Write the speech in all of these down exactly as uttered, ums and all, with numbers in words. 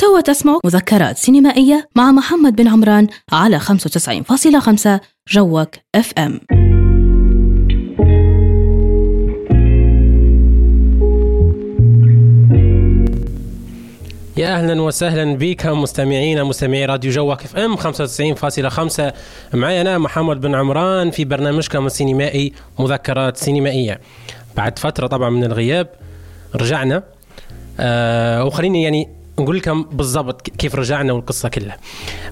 تو تسمع مذكرات سينمائية مع محمد بن عمران على خمسة وتسعين فاصلة خمسة جوك اف ام. يا أهلا وسهلا بكم مستمعينا مستمعي راديو جوك اف ام خمسة وتسعين فاصلة خمسة. معي أنا محمد بن عمران في برنامجكم السينمائي مذكرات سينمائية. بعد فترة طبعا من الغياب رجعنا، آه وخليني يعني نقول لكم بالضبط كيف رجعنا والقصة كلها.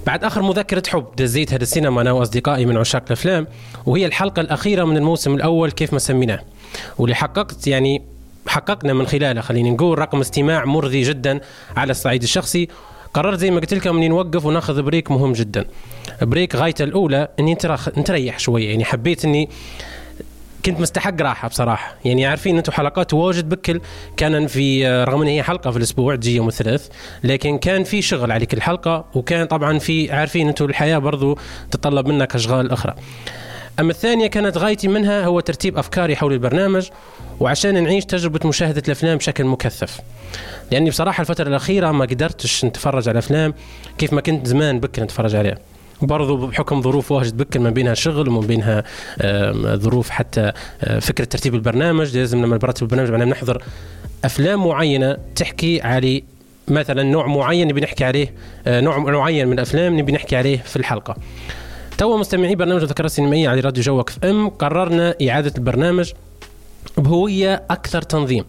بعد آخر مذكرة حب دزيتها للسينما أنا وأصدقائي من عشاق الأفلام، وهي الحلقة الأخيرة من الموسم الأول كيف ما سميناه، واللي حققت يعني حققنا من خلاله خليني نقول رقم استماع مرضي جدا على الصعيد الشخصي. قررت زي ما قلت لكم اني نوقف وناخذ بريك مهم جدا، بريك غايته الأولى اني نتريح شوية. يعني حبيت اني كنت مستحق راحة بصراحة، يعني عارفين أنتم حلقات واجد بكل كان في، رغم أن هي حلقة في الأسبوع تجي يوم الثلاث، لكن كان في شغل عليك الحلقة، وكان طبعا في عارفين أنتم الحياة برضو تطلب منك أشغال أخرى. أما الثانية كانت غايتي منها هو ترتيب أفكاري حول البرنامج، وعشان نعيش تجربة مشاهدة الأفلام بشكل مكثف، لأني بصراحة الفترة الأخيرة ما قدرتش نتفرج على أفلام كيف ما كنت زمان بكل نتفرج عليها، برضو بحكم ظروف واجد بكل ما بينها شغل وما بينها ظروف حتى فكرة ترتيب البرنامج. لازم لما نرتب البرنامج معنا نحضر أفلام معينة تحكي على مثلا نوع معين نبي نحكي عليه، نوع معين من الأفلام نبي نحكي عليه في الحلقة. توا مستمعي برنامج مذكرات سينمائية على راديو جوك اف ام قررنا إعادة البرنامج بهوية أكثر تنظيم.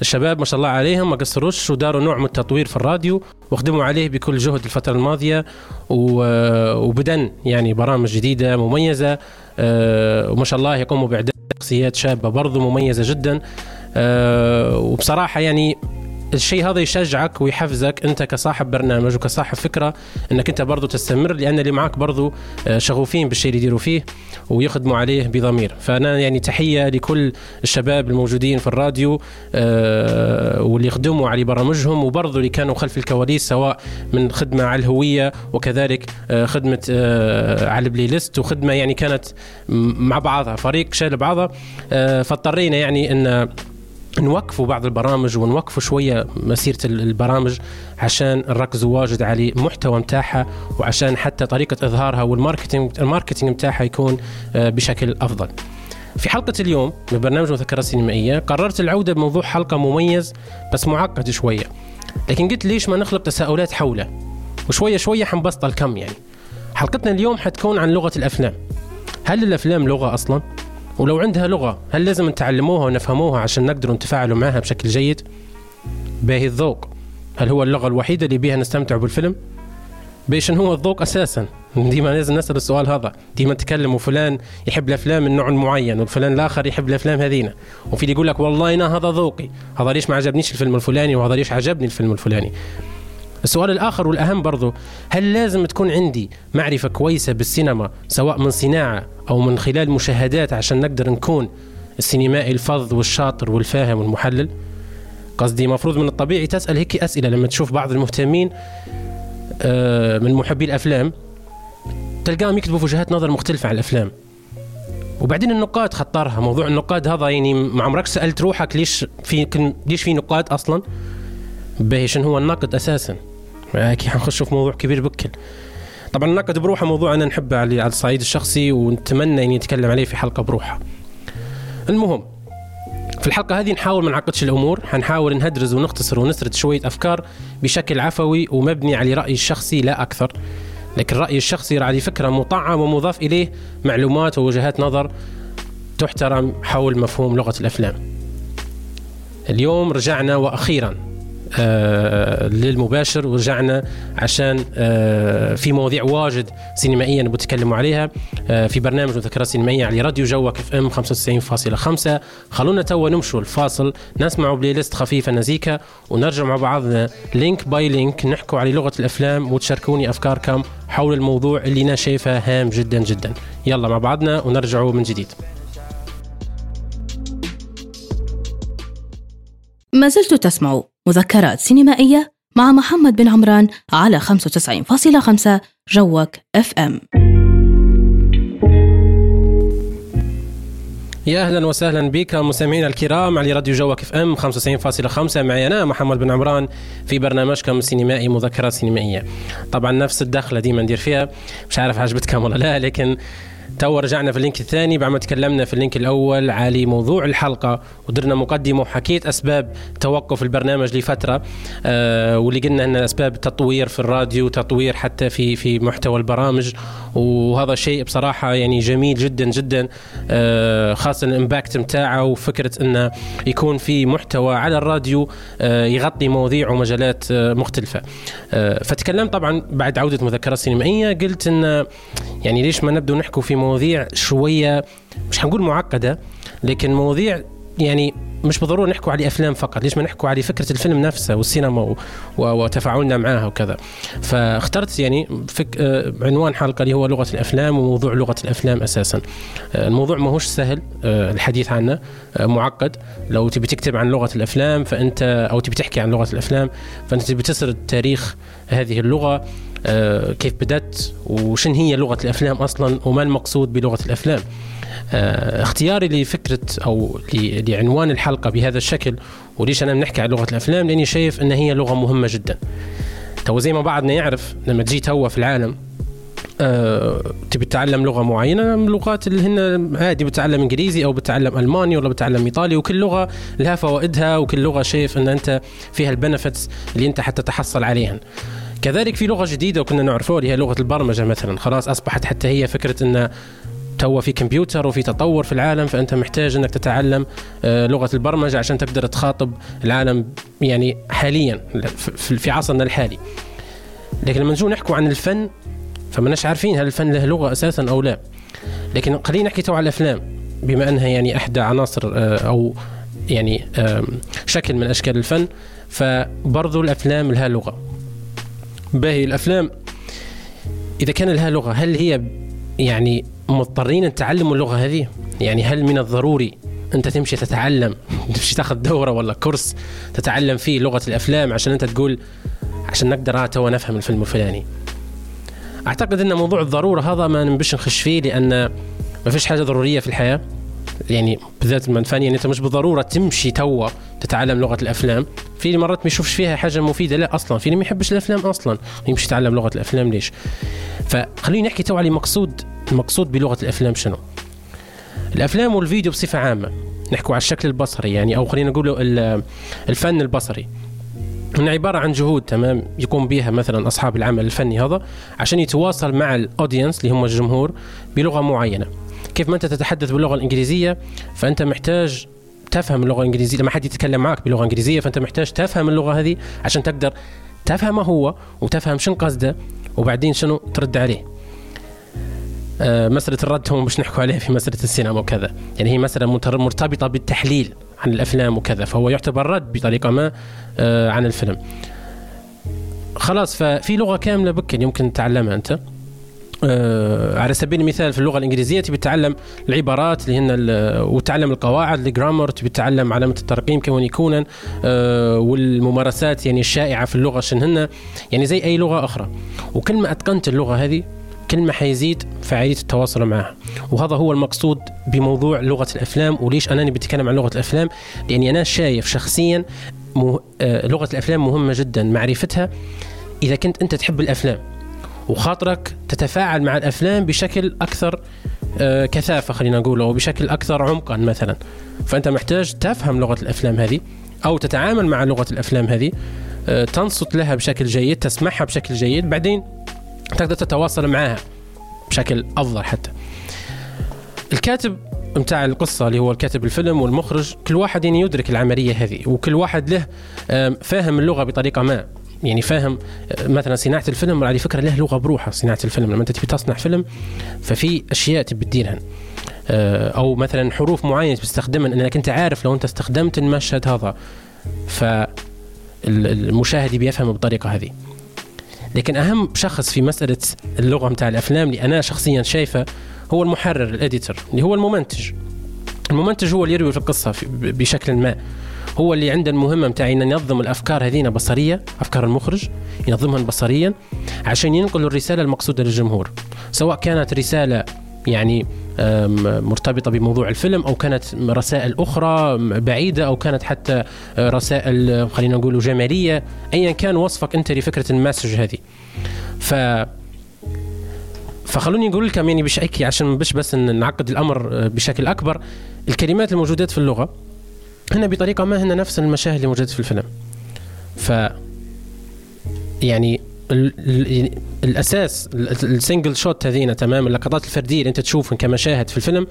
الشباب ما شاء الله عليهم ما قصروش وداروا نوع من التطوير في الراديو وخدموا عليه بكل جهد الفترة الماضية، وبدن يعني برامج جديدة مميزة، وما شاء الله يقوموا بإعداد شخصيات شابة برضو مميزة جدا. وبصراحة يعني الشيء هذا يشجعك ويحفزك أنت كصاحب برنامج وكصاحب فكرة أنك أنت برضو تستمر، لأن اللي معك برضو شغوفين بالشيء اللي يديروا فيه ويخدموا عليه بضمير. فأنا يعني تحية لكل الشباب الموجودين في الراديو واللي يخدموا على برامجهم، وبرضو اللي كانوا خلف الكواليس سواء من خدمة على الهوية وكذلك خدمة على البلاي ليست وخدمة يعني كانت مع بعضها فريق شال بعضها. فاضطرينا يعني أن نوقفوا بعض البرامج ونوقفوا شوية مسيرة البرامج عشان نركزوا واجد على محتوى متاحها، وعشان حتى طريقة إظهارها والماركتينج الماركتينج متاحها يكون بشكل أفضل. في حلقة اليوم من برنامج مذكرات سينمائية قررت العودة بموضوع حلقة مميز بس معقد شوية، لكن قلت ليش ما نخلق تساؤلات حوله وشوية شوية حنبسط الكم. يعني حلقتنا اليوم حتكون عن لغة الأفلام. هل الأفلام لغة أصلاً؟ ولو عندها لغة هل لازم نتعلموها ونفهموها عشان نقدر نتفاعلوا معها بشكل جيد؟ باهي الذوق، هل هو اللغة الوحيدة اللي بيها نستمتع بالفيلم؟ بيشن هو الذوق أساسا؟ ديما لازم نسأل السؤال هذا، ديما نتكلم وفلان يحب الأفلام من نوع معين وفلان الآخر يحب الأفلام هذينا، وفي اللي يقول لك والله أنا هذا ذوقي، هذا ليش ما عجبنيش الفيلم الفلاني وهذا ليش عجبني الفيلم الفلاني. السؤال الآخر والأهم برضو، هل لازم تكون عندي معرفة كويسة بالسينما سواء من صناعة أو من خلال مشاهدات عشان نقدر نكون السينمائي الفظ والشاطر والفاهم والمحلل؟ قصدي مفروض من الطبيعي تسأل هيك أسئلة لما تشوف بعض المهتمين من محبي الأفلام تلقاهم يكتبوا وجهات نظر مختلفة على الأفلام. وبعدين النقاد خطرها، موضوع النقاد هذا يعني ما عمرك سألت روحك ليش في ليش في نقاد أصلا؟ بهشن هو الناقد أساسا؟ أكيد حنخش في موضوع كبير بكل. طبعا النقد بروحه موضوع أنا نحبه على الصعيد الشخصي ونتمنى أن يتكلم عليه في حلقة بروحه. المهم في الحلقة هذه نحاول ما نعقدش الأمور، حنحاول نهدرز ونختصر ونسرد شوية أفكار بشكل عفوي ومبني على رأيي الشخصي لا أكثر، لكن رأيي الشخصي على فكرة مطعم ومضاف إليه معلومات ووجهات نظر تحترم حول مفهوم لغة الأفلام. اليوم رجعنا وأخيرا آه للمباشر، ورجعنا عشان آه في مواضيع واجد سينمائية نتكلم عليها آه في برنامج مذكرات سينمائية على راديو جوك اف ام خمسة وتسعين فاصلة خمسة. خلونا توا نمشوا الفاصل نسمعوا بلاي ليست خفيفة نزيكا ونرجع مع بعضنا لينك باي لينك نحكوا على لغة الأفلام وتشاركوني أفكاركم حول الموضوع اللي أنا شايفه هام جدا جدا. يلا مع بعضنا ونرجعوا من جديد. ما زلت تسمعوا مذكرات سينمائية مع محمد بن عمران على خمسة وتسعين فاصلة خمسة جوك اف ام. يا أهلا وسهلا بك مستمعينا الكرام على راديو جوك إف إم خمسة وتسعين فاصلة خمسة. معي أنا محمد بن عمران في برنامجكم السينمائي مذكرات سينمائية. طبعا نفس الدخلة ديما ندير فيها، مش عارف عجبتكم ولا لا، لكن تو رجعنا في اللينك الثاني بعد ما تكلمنا في اللينك الأول على موضوع الحلقة ودرنا مقدمة وحكيت أسباب توقف البرنامج لفترة، آه واللي قلنا أن أسباب تطوير في الراديو وتطوير حتى في في محتوى البرامج، وهذا شيء بصراحة يعني جميل جدا جدا، آه خاصة الإمباكت متاعه وفكرة أنه يكون في محتوى على الراديو آه يغطي مواضيع ومجالات آه مختلفة. آه فتكلمت طبعا بعد عودة مذكرات سينمائية، قلت أن يعني ليش ما نبدو نحكي في مواضيع شوية مش هنقول معقدة، لكن مواضيع يعني مش بالضرورة نحكوا على أفلام فقط، ليش ما نحكوا على فكرة الفيلم نفسه والسينما وتفاعلنا معها وكذا. فاخترت يعني فك... عنوان حلقة اللي هو لغة الأفلام وموضوع لغة الأفلام. أساسا الموضوع ما هوش سهل الحديث عنه، معقد. لو تبي تكتب عن لغة الأفلام فأنت أو تبي تحكي عن لغة الأفلام فأنت تبي تسرد تاريخ هذه اللغة، آه كيف بدت وشن هي لغة الأفلام أصلا وما المقصود بلغة الأفلام. آه اختياري لفكرة أو لعنوان الحلقة بهذا الشكل وليش أنا بنحكي عن لغة الأفلام، لأني شايف أن هي لغة مهمة جدا. تو زي ما بعضنا يعرف لما تجي توا في العالم آه تبي تتعلم لغة معينة، اللغات اللي هن عادي بتتعلم إنجليزي أو بتتعلم ألماني ولا بتتعلم إيطالي، وكل لغة لها فوائدها وكل لغة شايف أن أنت فيها البنفتس اللي أنت حتى تحصل عليها. كذلك في لغة جديدة وكنا نعرفها اللي هي لغة البرمجة مثلا، خلاص أصبحت حتى هي فكرة أن توا في كمبيوتر وفي تطور في العالم، فأنت محتاج أنك تتعلم لغة البرمجة عشان تقدر تخاطب العالم يعني حاليا في عصرنا الحالي. لكن لما نجو نحكي عن الفن فمناش عارفين هل الفن له لغة أساسا أو لا. لكن خلينا نحكي توا على الأفلام بما أنها يعني أحدى عناصر أو يعني شكل من أشكال الفن، فبرضو الأفلام لها لغة. باهي الأفلام إذا كان لها لغة، هل هي يعني مضطرين أن تعلموا اللغة هذه؟ يعني هل من الضروري أنت تمشي تتعلم، تمشي تاخذ دورة ولا كورس تتعلم فيه لغة الأفلام عشان أنت تقول عشان نقدر آتوا نفهم الفيلم الفلاني؟ أعتقد أن موضوع الضرورة هذا ما نبش نخش فيه، لأن ما فيش حاجة ضرورية في الحياة يعني بالذات المنفانية، يعني أنت مش بالضرورة تمشي توا تتعلم لغة الأفلام. في مرات ما يشوفش فيها حاجة مفيدة، لا أصلا في اللي ما يحبش الأفلام أصلا يمشي يتعلم لغة الأفلام ليش. فخلينا نحكي توا على مقصود المقصود بلغة الأفلام شنو. الأفلام والفيديو بصفة عامة نحكوا على الشكل البصري يعني، أو خلينا نقوله الفن البصري، هنا عبارة عن جهود تمام يقوم بها مثلا أصحاب العمل الفني هذا عشان يتواصل مع الأودينس اللي هم الجمهور بلغة معينة. كيف ما أنت تتحدث باللغة الإنجليزية فأنت محتاج تفهم اللغة الإنجليزية، لما حد يتكلم معك بلغة إنجليزية فأنت محتاج تفهم اللغة هذه عشان تقدر تفهمه هو وتفهم شنو قصده وبعدين شنو ترد عليه. آه مسألة الرد هم مش نحكوا عليها في مسألة السينما وكذا، يعني هي مسألة مرتبطة بالتحليل عن الأفلام وكذا، فهو يعتبر رد بطريقة ما آه عن الفيلم خلاص. ففي لغة كاملة بكن يمكن تعلمها أنت. آه على سبيل المثال في اللغة الإنجليزية تبي تتعلم العبارات اللي هن وتعلم القواعد الجرامر، تبي تتعلم علامة الترقيم كون يكون آه والممارسات يعني الشائعة في اللغة شن هن، يعني زي أي لغة أخرى. وكل ما أتقنت اللغة هذه كل ما حيزيد فعالية التواصل معها، وهذا هو المقصود بموضوع لغة الأفلام وليش أنا بتكلم عن لغة الأفلام، لأني أنا شايف شخصيا مه... آه لغة الأفلام مهمة جدا معرفتها إذا كنت أنت تحب الأفلام وخاطرك تتفاعل مع الأفلام بشكل أكثر كثافة خلينا نقوله، وبشكل أكثر عمقا مثلا، فأنت محتاج تفهم لغة الأفلام هذه أو تتعامل مع لغة الأفلام هذه، تنصت لها بشكل جيد، تسمعها بشكل جيد، بعدين تقدر تتواصل معها بشكل أفضل. حتى الكاتب متاع القصة اللي هو الكاتب الفيلم والمخرج كل واحد يعني يدرك العملية هذه، وكل واحد له فاهم اللغة بطريقة ما، يعني فاهم مثلا صناعة الفيلم على فكرة له لغة بروحة. صناعة الفيلم لما أنت تبي تصنع فيلم ففي أشياء تبي تديرها، أو مثلا حروف معينة تستخدمها أنك أنت عارف لو أنت استخدمت المشهد هذا فالمشاهد بيفهم بطريقة هذه. لكن أهم شخص في مسألة اللغة متاع الأفلام اللي أنا شخصيا شايفه هو المحرر، الأديتر، اللي هو الممنتج. الممنتج هو اللي يروي في القصة بشكل ما، هو اللي عنده المهمة متاعنا ينظم الأفكار هذين بصرية، أفكار المخرج ينظمها بصريا عشان ينقل الرسالة المقصودة للجمهور، سواء كانت رسالة يعني مرتبطة بموضوع الفيلم أو كانت رسائل أخرى بعيدة أو كانت حتى رسائل خلينا نقوله جمالية، أيا كان وصفك أنت لفكرة المسج هذه. ف فخلوني نقول لكم يعني باش هيك عشان باش بس نعقد الأمر بشكل أكبر، الكلمات الموجودات في اللغة هنا بطريقة ما هنا نفس المشاهد اللي موجودة في الفيلم. ف يعني الأساس السينجل شوت هذينا تمام، اللقطات الفردية اللي أنت تشوفهم كمشاهد في الفيلم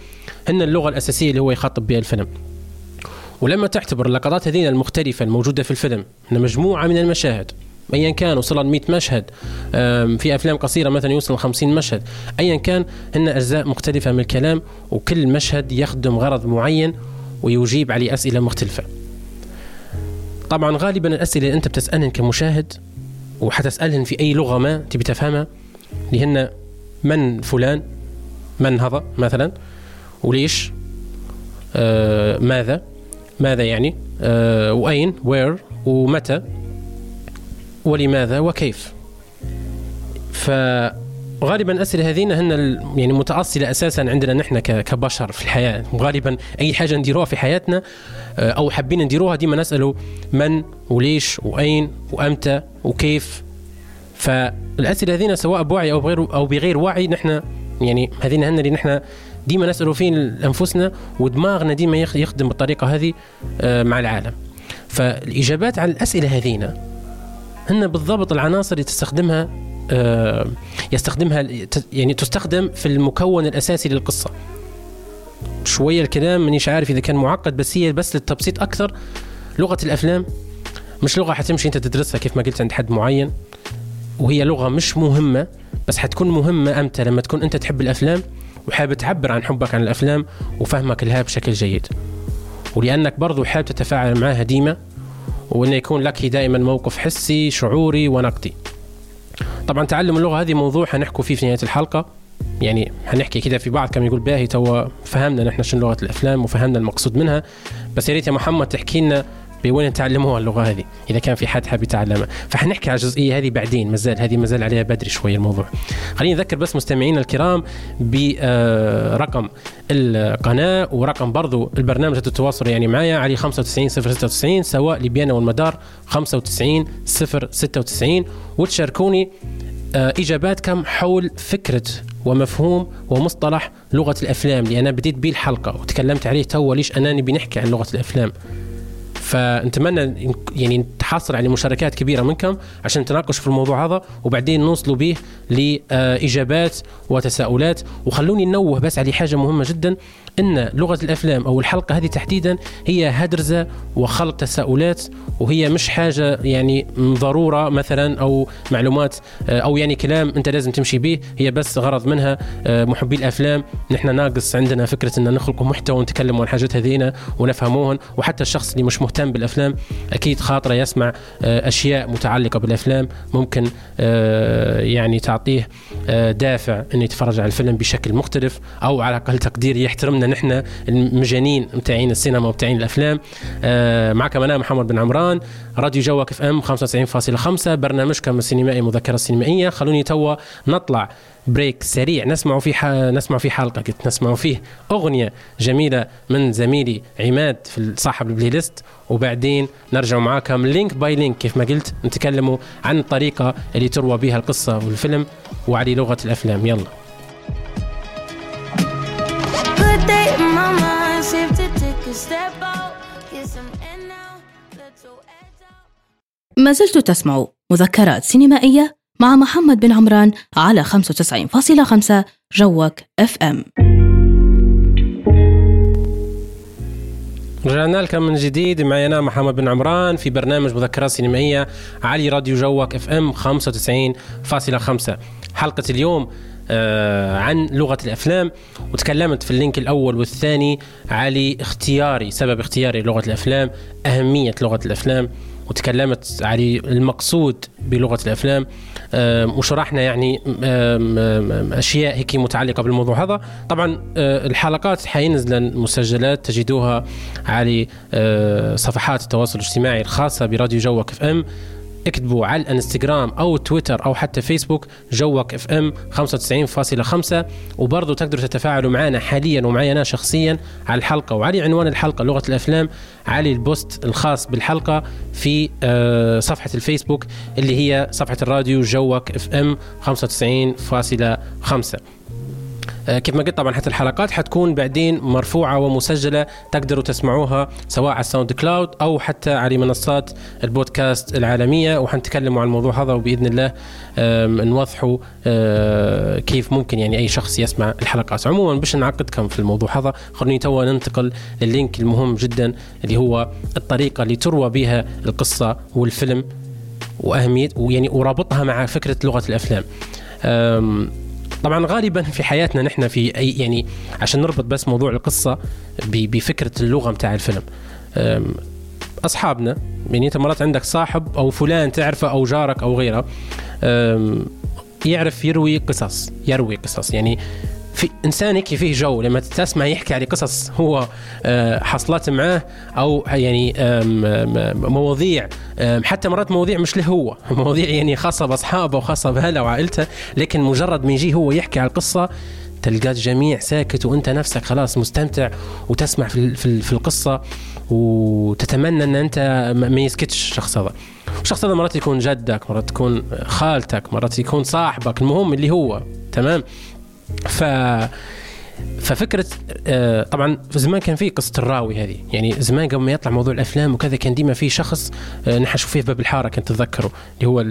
هن اللغة الأساسية اللي هو يخاطب بها الفيلم. ولما تعتبر اللقطات هذينا المختلفة الموجودة في الفيلم هن مجموعة من المشاهد، أيا كان وصل مئة مشهد، في أفلام قصيرة مثلا يوصل خمسين مشهد، أيا كان هن أجزاء مختلفة من الكلام، وكل مشهد يخدم غرض معين ويجيب عليه أسئلة مختلفة. طبعا غالبا الأسئلة اللي أنت بتسألهن كمشاهد وحتسألهن في أي لغة ما تبي تفهمها لهن من فلان، من هذا مثلا، وليش، آه ماذا ماذا يعني، آه وأين where ومتى ولماذا وكيف. فغالبا أسئلة هذين هن يعني متأصلة أساسا عندنا نحن كبشر في الحياة. غالبا أي حاجة نديروها في حياتنا أو حابين نديروها ديما نسأله من وليش وأين وأمتى وكيف. فالأسئلة هذين سواء بوعي أو بغير أو بغير وعي نحن يعني هذين هن اللي نحن ديما نسأله فين أنفسنا، ودماغنا ديما يخدم بالطريقة هذه مع العالم. فالإجابات على الأسئلة هذين هن بالضبط العناصر اللي تستخدمها يستخدمها يعني تستخدم في المكون الأساسي للقصة. شوية الكلام منيش عارف إذا كان معقد، بس هي بس للتبسيط أكثر. لغة الأفلام مش لغة حتمشي أنت تدرسها كيف ما قلت عند حد معين، وهي لغة مش مهمة، بس حتكون مهمة أمتى لما تكون أنت تحب الأفلام وحاب تعبر عن حبك عن الأفلام وفهمك لها بشكل جيد، ولأنك برضو حاب تتفاعل معها ديما، وأن يكون لك دائما موقف حسي شعوري ونقدي. طبعا تعلم اللغة هذه موضوع هنحكي فيه في نهاية الحلقة، يعني هنحكي كده في بعض كم يقول باهي توا فهمنا نحن شنو لغة الأفلام وفهمنا المقصود منها، بس يا ريت يا محمد تحكي لنا بوين تعلموها اللغة هذه إذا كان في حد حاب يتعلمها. فحنحكي على الجزئية هذه بعدين، مازال هذه مازال عليها بدري شوية الموضوع. خليني نذكر بس مستمعينا الكرام برقم القناة ورقم برضو البرنامج التواصل يعني معايا علي خمسة وتسعين صفر ستة وتسعين سواء لبيانا والمدار خمسة وتسعين صفر ستة وتسعين، وتشاركوني إجاباتكم حول فكرة ومفهوم ومصطلح لغة الأفلام اللي أنا بديت بيه الحلقة وتكلمت عليه توا، ليش أناني بنحكي عن لغة الأفلام. فنتمنى يعني نتحصل على مشاركات كبيرة منكم عشان نتناقش في الموضوع هذا وبعدين نوصلوا به لإجابات وتساؤلات. وخلوني ننوه بس على حاجة مهمة جدا، إن لغة الأفلام أو الحلقة هذه تحديدا هي هدرزة وخلق تساؤلات، وهي مش حاجة يعني ضرورة مثلا أو معلومات أو يعني كلام أنت لازم تمشي به. هي بس غرض منها محبي الأفلام نحن ناقص عندنا فكرة إن نخلق محتوى ونتكلم عن حاجات هذينا ونفهموهن، وحتى الشخص اللي مش مهتم بالأفلام أكيد خاطره يسمع أشياء متعلقة بالأفلام ممكن يعني تعطيه دافع إنه يتفرج على الفيلم بشكل مختلف، أو على أقل تقدير يحترمنا نحن المجانين متاعين السينما ومتاعين الأفلام. معكم أنا محمد بن عمران، راديو جوك إف إم خمسة وتسعين فاصلة خمسة، برنامجكم السينمائي مذكرات سينمائية. خلوني توا نطلع بريك سريع نسمعوا في ح... نسمعوا في حلقة كنت نسمعوا فيه أغنية جميلة من زميلي عماد في صاحب البلاي ليست، وبعدين نرجع معاكم لينك باي لينك كيف ما قلت نتكلموا عن الطريقة اللي تروى بها القصة والفيلم وعلى لغة الأفلام. يلا ما زلت تسمع مذكرات سينمائية مع محمد بن عمران على خمسة وتسعين فاصلة خمسة جوك اف ام. رجعنا لكم من جديد، معي انا محمد بن عمران في برنامج مذكرات سينمائية على راديو جوك اف ام خمسة وتسعين فاصلة خمسة. حلقة اليوم عن لغة الأفلام، وتكلمت في اللينك الأول والثاني على اختياري سبب اختياري لغة الأفلام، أهمية لغة الأفلام، وتكلمت على المقصود بلغة الأفلام، وشرحنا يعني أشياء هيك متعلقة بالموضوع هذا. طبعا الحلقات حينزل المسجلات تجدوها على صفحات التواصل الاجتماعي الخاصة براديو جوك إف إم، اكتبوا على الانستغرام او تويتر او حتى فيسبوك جوك اف ام خمسة وتسعين فاصلة خمسة، وبرضو تقدروا تتفاعلوا معنا حاليا ومعانا شخصيا على الحلقة وعلى عنوان الحلقة لغة الافلام على البوست الخاص بالحلقة في صفحة الفيسبوك اللي هي صفحة الراديو جوك اف ام خمسة وتسعين فاصلة خمسة. كيف ما قلت طبعا حتى الحلقات حتكون بعدين مرفوعة ومسجلة، تقدروا تسمعوها سواء على ساوند كلاود أو حتى على منصات البودكاست العالمية، وحنتكلموا عن الموضوع هذا وبإذن الله نوضحوا كيف ممكن يعني أي شخص يسمع الحلقات. عموما باش نعقدكم في الموضوع هذا خلوني توا ننتقل لللينك المهم جدا اللي هو الطريقة اللي تروى بها القصة والفيلم وأهمية ويعني ورابطها مع فكرة لغة الأفلام. طبعا غالبا في حياتنا نحن في أي يعني عشان نربط بس موضوع القصة بفكرة اللغة متاع الفيلم، أصحابنا يعني أنت مرات عندك صاحب أو فلان تعرفه أو جارك أو غيره يعرف يروي قصص يروي قصص يعني في إنسانك فيه جو لما تسمع يحكي على قصص هو حصلت معاه أو يعني مواضيع حتى مرات مواضيع مش له هو مواضيع يعني خاصة بأصحابه وخاصة بأهله وعائلته، لكن مجرد ما يجي هو يحكي على القصة تلقى الجميع ساكت وأنت نفسك خلاص مستمتع وتسمع في في القصة وتتمنى أن أنت ما يسكتش شخص هذا. والشخص هذا مرات يكون جدك، مرات يكون خالتك، مرات يكون صاحبك، المهم اللي هو تمام. ف ففكرة طبعا زمان كان فيه قصة الراوي هذه، يعني زمان قبل ما يطلع موضوع الأفلام وكذا كان ديما فيه شخص نحن شوف فيه باب الحارة كنت تذكره اللي هو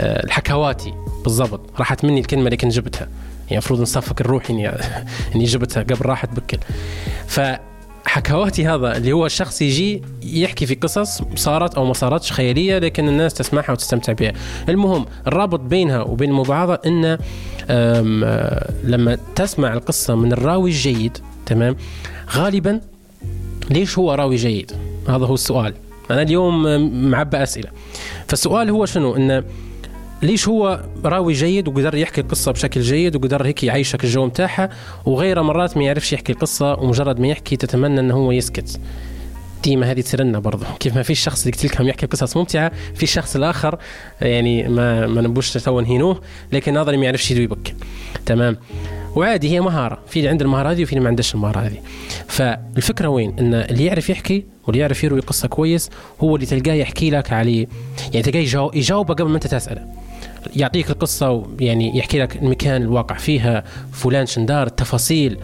الحكواتي بالضبط، راحت مني الكلمة لكن جبتها يعني مفروض نصفك الروح إني إني جبتها قبل راحت بكل. فحكواتي هذا اللي هو الشخص يجي يحكي في قصص صارت أو ما صارتش خيالية لكن الناس تسمعها وتستمتع بها. المهم الرابط بينها وبين الموضوع هذا إنه لما تسمع القصة من الراوي الجيد تمام غالبا. ليش هو راوي جيد؟ هذا هو السؤال، أنا اليوم معبأ أسئلة. فالسؤال هو شنو إنه ليش هو راوي جيد وقدر يحكي القصة بشكل جيد وقدر هيك يعيشك الجو متاحة، وغيره مرات ما يعرفش يحكي القصة ومجرد ما يحكي تتمنى إنه هو يسكت. ديما هذه تسرنا برضه، كيف ما في الشخص اللي قلت لكم يحكي قصص ممتعة في الشخص الآخر يعني ما ما نبوش تسوي نهينوه لكن نظري ما يعرفش يدوي بك تمام. وعادي هي مهارة، في اللي عنده المهارة هذه وفي اللي ما عندهش المهارة هذه. فالفكرة وين إن اللي يعرف يحكي واللي يعرف يروي قصة كويس هو اللي تلقاه يحكي لك عليه، يعني تلقاه يجاوبه قبل ما أنت تسأله، يعطيك القصة يعني يحكي لك المكان الواقع فيها فلان شندار التفاصيل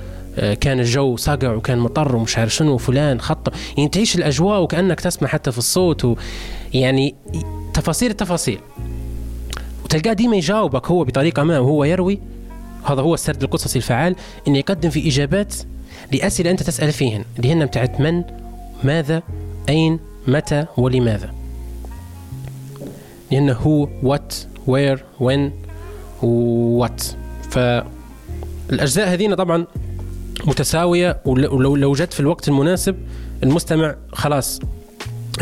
كان الجو صقع وكان مطر ومش عارف شنو وفلان خط، يعني تعيش الأجواء وكأنك تسمع حتى في الصوت و... يعني تفاصيل التفاصيل، وتلقاه ديما يجاوبك هو بطريقة ما وهو يروي. هذا هو السرد القصصي الفعال، إنه يقدم في إجابات لأسئلة أنت تسأل فيهن اللي هن بتاعت من، ماذا، أين، متى، ولماذا، لأنه هو what where when what. فالأجزاء هذين طبعا متساوية، ولو لو جت في الوقت المناسب المستمع خلاص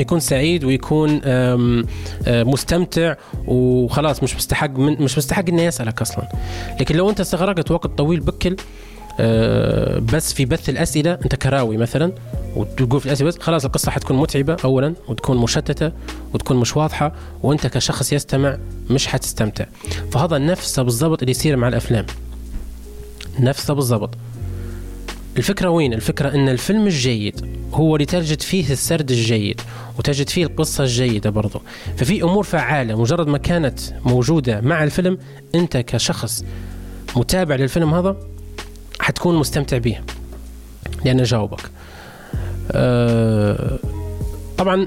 يكون سعيد ويكون مستمتع وخلاص مش مستحق من مش مستحق إنه يسألك أصلا. لكن لو أنت استغرقت وقت طويل بكل بس في بث الأسئلة، أنت كراوي مثلا وتقول في الأسئلة خلاص القصة حتكون متعبة أولا وتكون مشتتة وتكون مش واضحة، وأنت كشخص يستمع مش حتستمتع. فهذا نفسه بالضبط اللي يصير مع الأفلام، نفسه بالضبط. الفكرة وين؟ الفكرة إن الفيلم الجيد هو اللي تجد فيه السرد الجيد وتجد فيه القصة الجيدة برضو. ففي أمور فعالة مجرد ما كانت موجودة مع الفيلم أنت كشخص متابع للفيلم هذا حتكون مستمتع بيه لأنه جاوبك. أه طبعا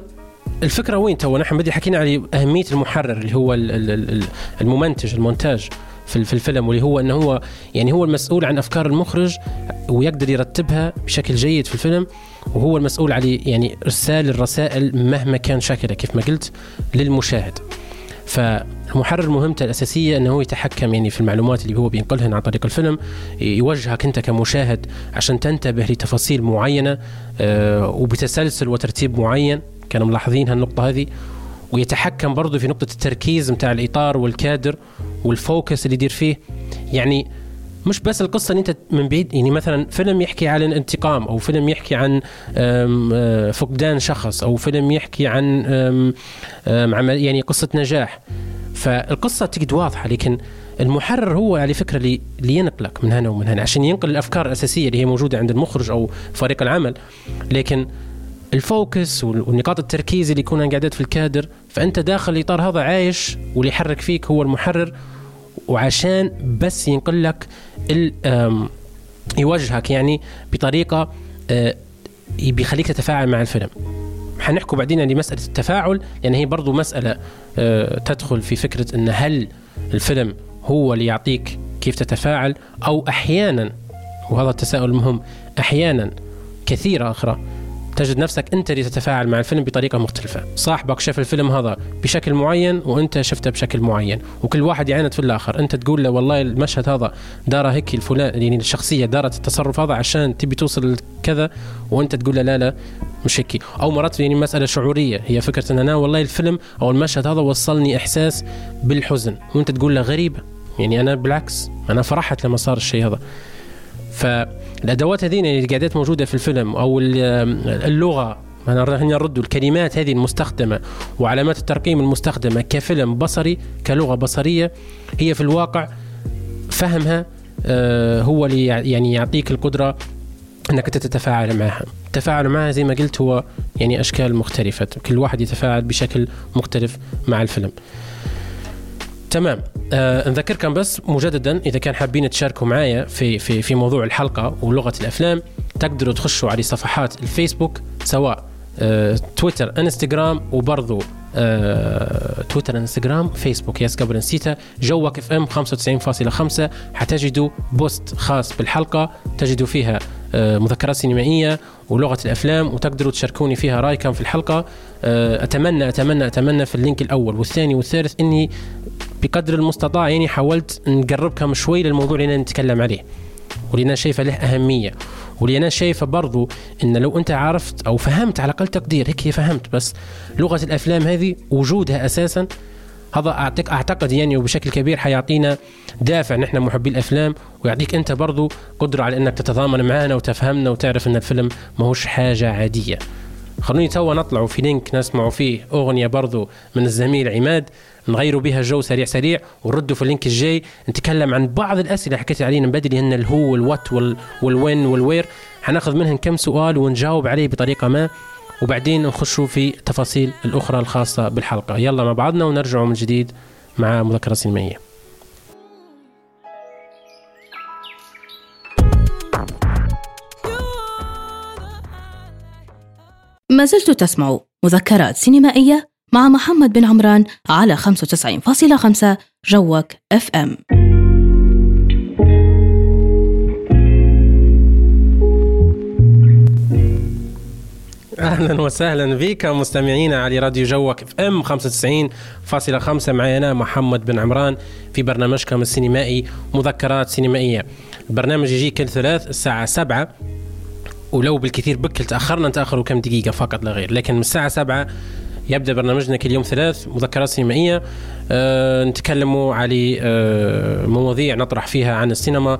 الفكرة وين؟ تو نحن بدي حكينا على أهمية المحرر اللي هو الممنتج المونتاج في الفيلم، واللي هو أنه هو يعني هو المسؤول عن أفكار المخرج ويقدر يرتبها بشكل جيد في الفيلم، وهو المسؤول عليه يعني إرسال الرسائل مهما كان شكلها كيف ما قلت للمشاهد. فالمحرر مهمته الأساسية أنه هو يتحكم يعني في المعلومات اللي هو بينقلها عن طريق الفيلم، يوجهك أنت كمشاهد عشان تنتبه لتفاصيل معينة وبتسلسل وترتيب معين، كانوا ملاحظين هالنقطة هذه، ويتحكم برضو في نقطة التركيز متاع الإطار والكادر والفوكس اللي يدير فيه. يعني مش بس القصة ان انت من بعيد, يعني مثلا فيلم يحكي عن الانتقام او فيلم يحكي عن فقدان شخص او فيلم يحكي عن يعني قصة نجاح, فالقصة تجد واضحة, لكن المحرر هو على فكرة اللي ينقلك من هنا ومن هنا عشان ينقل الافكار الاساسية اللي هي موجودة عند المخرج او فريق العمل, لكن الفوكس والنقاط التركيز اللي يكونوا قاعدات في الكادر, فانت داخل الاطار هذا عايش واللي يحرك فيك هو المحرر, وعشان بس ينقل لك يوجهك يعني بطريقة بيخليك تتفاعل مع الفيلم. حنحكوا بعدين عن مسألة التفاعل, يعني هي برضو مسألة تدخل في فكرة ان هل الفيلم هو اللي يعطيك كيف تتفاعل, او احيانا, وهذا التساؤل المهم, احيانا كثيرة اخرى تجد نفسك انت اللي تتفاعل مع الفيلم بطريقه مختلفه, صاحبك شاف الفيلم هذا بشكل معين وانت شفته بشكل معين, وكل واحد يعاند في الاخر, انت تقول له والله المشهد هذا داره هيك الفلان, يعني الشخصيه دارت التصرف هذا عشان تبي توصل كذا, وانت تقول له لا لا مش هيك, او مرات يعني مساله شعوريه, هي فكره ان انا والله الفيلم او المشهد هذا وصلني احساس بالحزن, وانت تقول له غريبه, يعني انا بالعكس انا فرحت لما صار الشيء هذا. فالأدوات هذين اللي قاعدات موجودة في الفيلم, أو اللغة هنا نردوا الكلمات هذه المستخدمة وعلامات الترقيم المستخدمة كفيلم بصري كلغة بصرية, هي في الواقع فهمها هو اللي يعني يعطيك القدرة أنك تتفاعل معها. التفاعل معها زي ما قلت هو يعني أشكال مختلفة, كل واحد يتفاعل بشكل مختلف مع الفيلم. تمام, أه نذكركم بس مجددا إذا كان حابين تشاركوا معايا في, في, في موضوع الحلقة ولغة الأفلام, تقدروا تخشوا على صفحات الفيسبوك سواء أه تويتر انستغرام, وبرضو أه تويتر انستغرام فيسبوك ياس قبل نسيتها, جوك اف ام خمسة وتسعين فاصلة خمسة, حتجدوا بوست خاص بالحلقة تجدوا فيها أه مذكرات سينمائية ولغة الأفلام, وتقدروا تشاركوني فيها رأيكم في الحلقة. أه أتمنى أتمنى أتمنى في اللينك الأول والثاني والثالث إني بقدر المستطاع يعني حاولت نقربكم شوي للموضوع اللي أنا نتكلم عليه واللي أنا شايفة له أهمية, واللي أنا شايفة برضو إن لو أنت عرفت أو فهمت على الأقل تقدير هيك فهمت بس لغة الأفلام هذه وجودها أساسا, هذا أعتقد يعني وبشكل كبير حيعطينا دافع نحن محبي الأفلام, ويعطيك أنت برضو قدرة على أنك تتضامن معنا وتفهمنا وتعرف أن الفيلم ما هوش حاجة عادية. خلوني توا نطلعوا في لينك نسمعوا فيه أغنية برضو من الزميل عماد, نغيروا بها الجو سريع سريع, وردوا في اللينك الجاي نتكلم عن بعض الأسئلة حكيت علينا بدل هن الهو والوات والوين والوير, هناخذ منهم كم سؤال ونجاوب عليه بطريقة ما, وبعدين نخشوا في تفاصيل الأخرى الخاصة بالحلقة. يلا مع بعضنا ونرجعوا من جديد مع مذكرات سينمائية. ما زلت تسمع مذكرات سينمائية مع محمد بن عمران على خمسة وتسعين فاصلة خمسة جوك اف ام. اهلا وسهلا بك مستمعينا على راديو جوك اف ام خمسة وتسعين فاصلة خمسة, معنا محمد بن عمران في برنامجكم السينمائي مذكرات سينمائية. البرنامج يجي كل ثلاث الساعة سبعة, ولو بالكثير بكل تأخرنا تأخروا كم دقيقة فقط لا غير, لكن من الساعة سبعة يبدأ برنامجنا كل يوم ثلاث مذكرات سينمائية. أه نتكلموا على أه مواضيع نطرح فيها عن السينما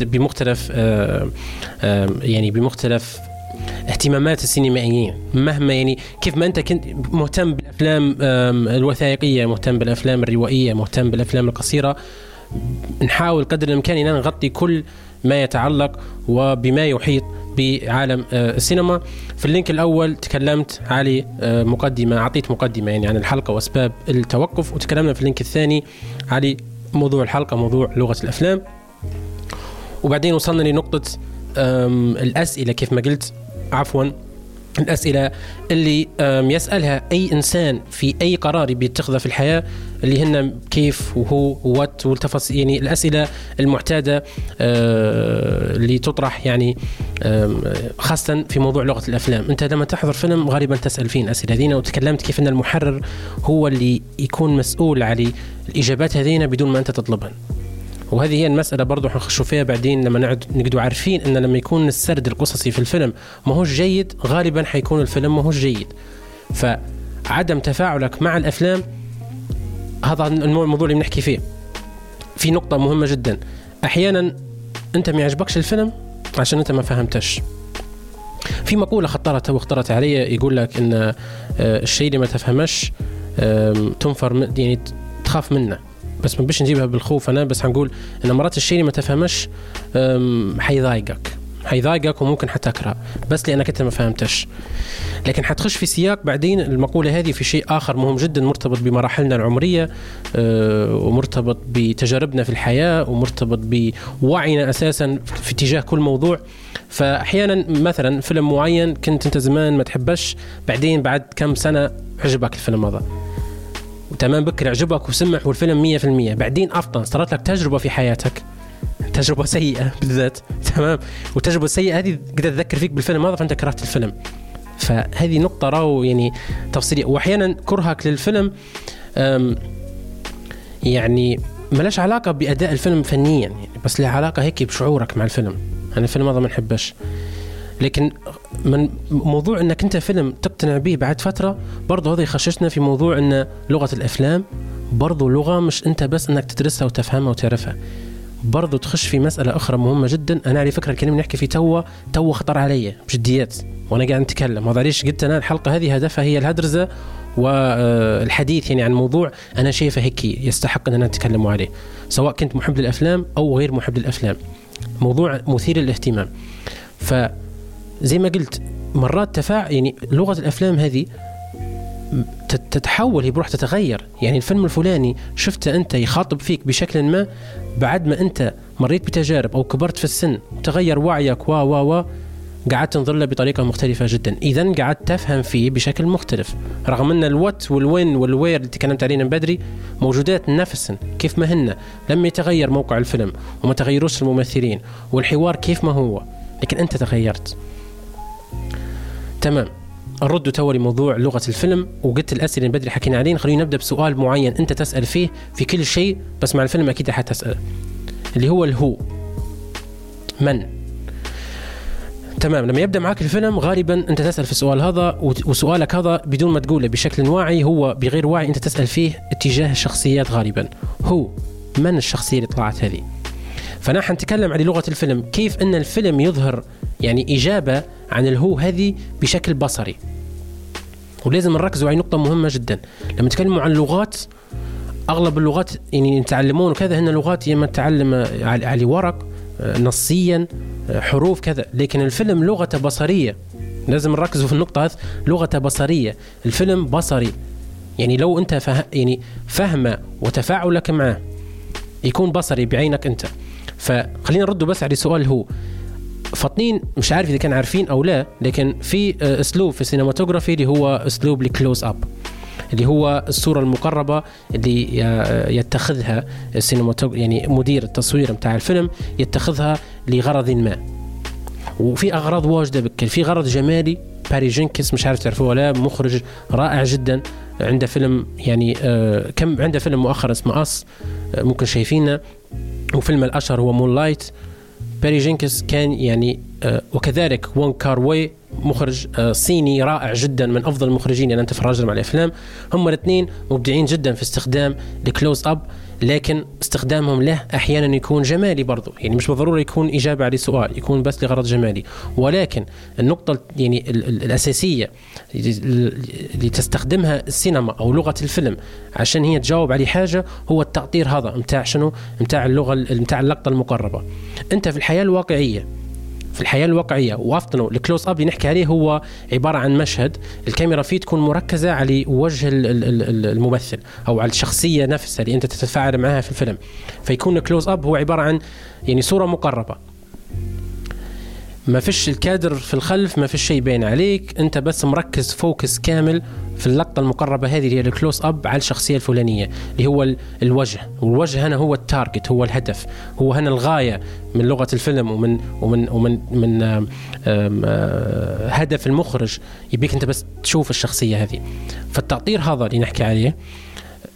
بمختلف أه أه يعني بمختلف اهتمامات السينمائيين, مهما يعني كيف ما انت كنت مهتم بالأفلام الوثائقية, مهتم بالأفلام الروائية, مهتم بالأفلام القصيرة, نحاول قدر الإمكان أن نغطي كل ما يتعلق وبما يحيط بعالم السينما. في اللينك الأول تكلمت على مقدمة, أعطيت مقدمة يعني عن الحلقة وأسباب التوقف, وتكلمنا في اللينك الثاني على موضوع الحلقة موضوع لغة الأفلام, وبعدين وصلنا لنقطة الأسئلة كيف ما قلت عفوا الأسئلة اللي يسألها أي إنسان في أي قرار بيتخذه في الحياة, اللي هن كيف وهو وات والتفاصيل, يعني الأسئلة المعتادة اللي تطرح يعني خاصة في موضوع لغة الأفلام. أنت لما تحضر فيلم غالبا تسأل فيه الأسئلة هذين, وتكلمت كيف أن المحرر هو اللي يكون مسؤول على الإجابات هذين بدون ما أنت تطلبها, وهذه هي المسألة برضو حنخشوا فيها بعدين لما نقدر عارفين أن لما يكون السرد القصصي في الفيلم ما هوش جيد غالبا حيكون الفيلم ما هوش جيد. فعدم تفاعلك مع الأفلام هذا الموضوع اللي بنحكي فيه. في نقطة مهمة جدا, أحيانا انت ما يعجبكش الفيلم عشان انت ما فهمتش. في مقولة خطرتها واخترت عليا يقول لك ان الشيء اللي ما تفهمش تنفر يعني تخاف منه، بس ما بيش نجيبها بالخوف انا، بس هنقول ان مرات الشيء اللي ما تفهمش حيضايقك حيضايقك وممكن حتكره بس لانك انت ما فهمتش، لكن حتخش في سياق بعدين. المقولة هذه في شيء اخر مهم جدا مرتبط بمراحلنا العمرية ومرتبط بتجاربنا في الحياة ومرتبط بوعينا اساسا في اتجاه كل موضوع. فاحيانا مثلا فيلم معين كنت انت زمان ما تحبش، بعدين بعد كم سنة عجبك الفيلم هذا وتمام بكر عجبك وسمح والفيلم مية بالمية، بعدين أفضل صارت لك تجربة في حياتك، تجربة سيئة بالذات، تمام، وتجربة سيئة هذه قد تذكر فيك بالفيلم هذا فأنت كرهت الفيلم. فهذه نقطة راو يعني تفصيلية. وأحيانا كرهك للفيلم يعني ما لهش علاقة بأداء الفيلم فنيا يعني، بس له علاقة هيك بشعورك مع الفيلم. أنا الفيلم هذا ما نحبش، لكن من موضوع انك انت فيلم تقتنع به بعد فتره برضه هذا يخششنا في موضوع ان لغه الافلام برضه لغه مش انت بس انك تدرسها وتفهمها وتعرفها، برضه تخش في مساله اخرى مهمه جدا. انا على فكره الكلام نحكي فيه تو تو خطر عليا بجديات وانا قاعد نتكلم، هذا ليش قلت انا الحلقه هذه هدفها هي الهدرزه والحديث يعني عن موضوع انا شايفه هيك يستحق اننا نتكلم عليه، سواء كنت محب للافلام او غير محب للافلام، موضوع مثير للاهتمام. ف زي ما قلت مرات تفاع يعني لغة الأفلام هذه تتحول، هي بروح تتغير. يعني الفيلم الفلاني شفته أنت يخاطب فيك بشكل ما، بعد ما أنت مريت بتجارب أو كبرت في السن تغير وعيك وا وا وا قعدت تنظر له بطريقة مختلفة جدا، إذن قعدت تفهم فيه بشكل مختلف. رغم أن الوات والوين والوير اللي تكلمت علينا بدري موجودات نفسا كيف ما هن، لم يتغير موقع الفيلم وما تغيروش الممثلين والحوار كيف ما هو، لكن أنت تغيرت. تمام، الرد تولي موضوع لغة الفيلم وقلت الأسئلة اللي بدري حكينا عليهم. خلينا نبدأ بسؤال معين أنت تسأل فيه في كل شيء، بس مع الفيلم أكيد حتسأله اللي هو الهو من. تمام، لما يبدأ معاك الفيلم غالبا أنت تسأل في السؤال هذا، وسؤالك هذا بدون ما تقوله بشكل واعي هو بغير واعي أنت تسأل فيه اتجاه الشخصيات غالبا، هو من الشخصية اللي طلعت هذه. فأنا حنتكلم عن لغة الفيلم كيف أن الفيلم يظهر يعني إجابة عن الهو هذه بشكل بصري. ولازم نركزوا على نقطة مهمة جدا لما نتكلموا عن لغات، أغلب اللغات يعني نتعلمون وكذا هن لغات يما نتعلم على ورق نصيا حروف كذا، لكن الفيلم لغة بصرية. لازم نركزوا في النقطة هذه، لغة بصرية، الفيلم بصري. يعني لو أنت فه... يعني فهمه وتفاعلك معه يكون بصري بعينك أنت. فخلينا نردوا بس على سؤال هو فاطنين، مش عارف إذا كان عارفين أو لا، لكن في أسلوب في السينماتوغرافي اللي هو أسلوب الكلوز أب، اللي هو الصورة المقربة اللي يتخذها السينماتوغرافي يعني مدير التصوير متاع الفيلم يتخذها لغرض ما. وفي أغراض واجدة بكل، في غرض جمالي، باري جينكينز مش عارف تعرفوه ولا، مخرج رائع جدا، عنده فيلم يعني كم عنده فيلم مؤخر اسمه أص ممكن شايفينه، وفيلم الأشهر هو مون لايت. باري جينكينز كان يعني آه وكذلك وان كاروي مخرج آه صيني رائع جدا، من أفضل المخرجين يعني أنا تفرج لهم على الأفلام. هم الاثنين مبدعين جدا في استخدام الكلوز أب، لكن استخدامهم له أحيانا يكون جمالي برضو، يعني مش بالضرورة يكون إجابة على سؤال، يكون بس لغرض جمالي. ولكن النقطة يعني ال- ال- الأساسية اللي تستخدمها السينما أو لغة الفيلم عشان هي تجاوب على حاجة هو التأطير هذا متاع شنو، متاع اللغة، متاع اللقطة المقربة. أنت في الحياة الواقعية، في الحياة الواقعية وافطنوا الكلوز أب اللي نحكي عليه هو عبارة عن مشهد الكاميرا فيه تكون مركزة على وجه الممثل أو على الشخصية نفسها اللي أنت تتفاعل معها في الفيلم. فيكون الكلوز أب هو عبارة عن يعني صورة مقربة، ما فيش الكادر في الخلف، ما فيش شيء باين عليك، أنت بس مركز فوكس كامل في اللقطة المقربة هذه اللي هي الكلوز أب على الشخصية الفلانية اللي هو الوجه. والوجه هنا هو التارجت، هو الهدف، هو هنا الغاية من لغة الفيلم ومن ومن ومن من آم آم آم هدف المخرج، يبيك أنت بس تشوف الشخصية هذه. فالتأطير هذا اللي نحكي عليه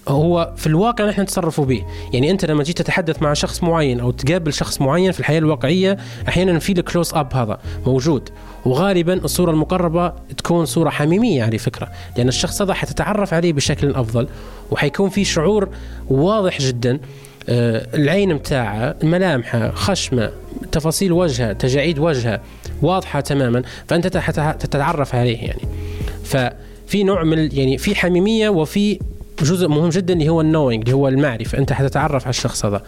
هو في الواقع نحن نتصرف به. يعني أنت لما جيت تتحدث مع شخص معين أو تقابل شخص معين في الحياة الواقعية أحيانا في الكلوز أب هذا موجود، وغالبا الصورة المقربة تكون صورة حميمية على فكرة، لأن الشخص هذا حتتعرف عليه بشكل أفضل وحيكون فيه شعور واضح جدا، العين متاعه، ملامحه، خشمه، تفاصيل وجهه، تجاعيد وجهه واضحة تماما، فأنت تتعرف عليه يعني. ففي نوع من يعني في حميمية، وفي جزء مهم جدا اللي هو النوينج اللي هو المعرفة، أنت حتتعرف على الشخص هذا.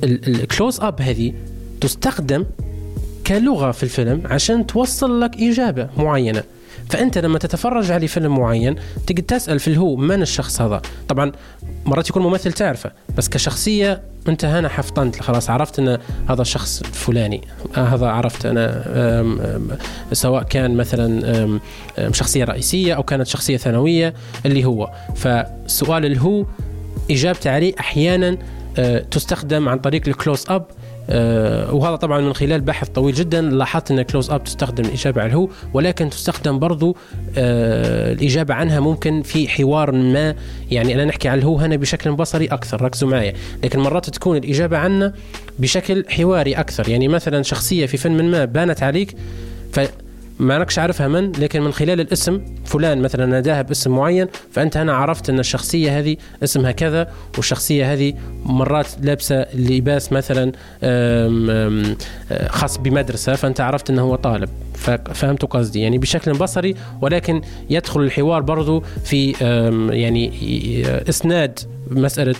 فالكلوز أب هذه تستخدم كلغة في الفيلم عشان توصل لك إجابة معينة. فأنت لما تتفرج على فيلم معين تقدر تسأل في الهو من الشخص هذا. طبعا مرات يكون ممثل تعرفه، بس كشخصية أنت هنا حفظت خلاص، عرفت أن هذا شخص فلاني، هذا عرفت أنا، سواء كان مثلا شخصية رئيسية أو كانت شخصية ثانوية اللي هو. فسؤال الهو إجابته عليه أحيانا تستخدم عن طريق الكلوز أب، وهذا طبعا من خلال بحث طويل جدا لاحظت ان كلوز اب تستخدم الإجابة عن الهو، ولكن تستخدم برضو الإجابة عنها ممكن في حوار ما. يعني انا نحكي عن الهو هنا بشكل بصري اكثر، ركزوا معي، لكن مرات تكون الإجابة عنه بشكل حواري اكثر. يعني مثلا شخصية في فيلم ما بانت عليك فما انكش عارفها من، لكن من خلال الاسم فلان مثلا ناداها باسم معين، فانت هنا عرفت ان الشخصيه هذه اسمها كذا، والشخصيه هذه مرات لابسه لباس مثلا خاص بمدرسه، فانت عرفت انه هو طالب. ففهمت قصدي يعني بشكل بصري، ولكن يدخل الحوار برضو في يعني اسناد مساله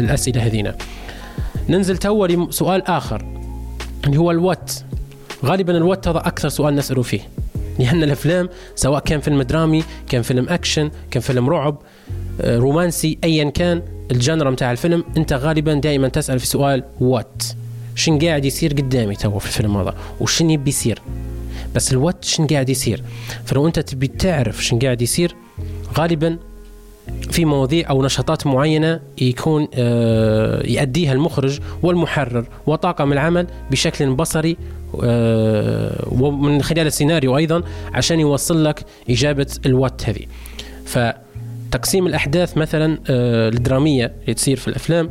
الاسئله هذينا. ننزل تو لسؤال اخر اللي هو الوات. غالبا الوات هذا أكثر سؤال نسأله فيه، لأن الأفلام سواء كان فيلم درامي، كان فيلم أكشن، كان فيلم رعب، رومانسي، أيا كان الجانر متاع الفيلم، أنت غالبا دائما تسأل في سؤال وات، شن قاعد يصير قدامي تو في الفيلم هذا، وشن يبي يصير. بس الوات شن قاعد يصير، فلو أنت تبي تعرف شن قاعد يصير غالبا في مواضيع أو نشاطات معينة يكون يؤديها المخرج والمحرر وطاقم العمل بشكل بصري ومن خلال السيناريو أيضا عشان يوصل لك إجابة الوات هذه. فتقسيم الأحداث مثلا الدرامية اللي تصير في الأفلام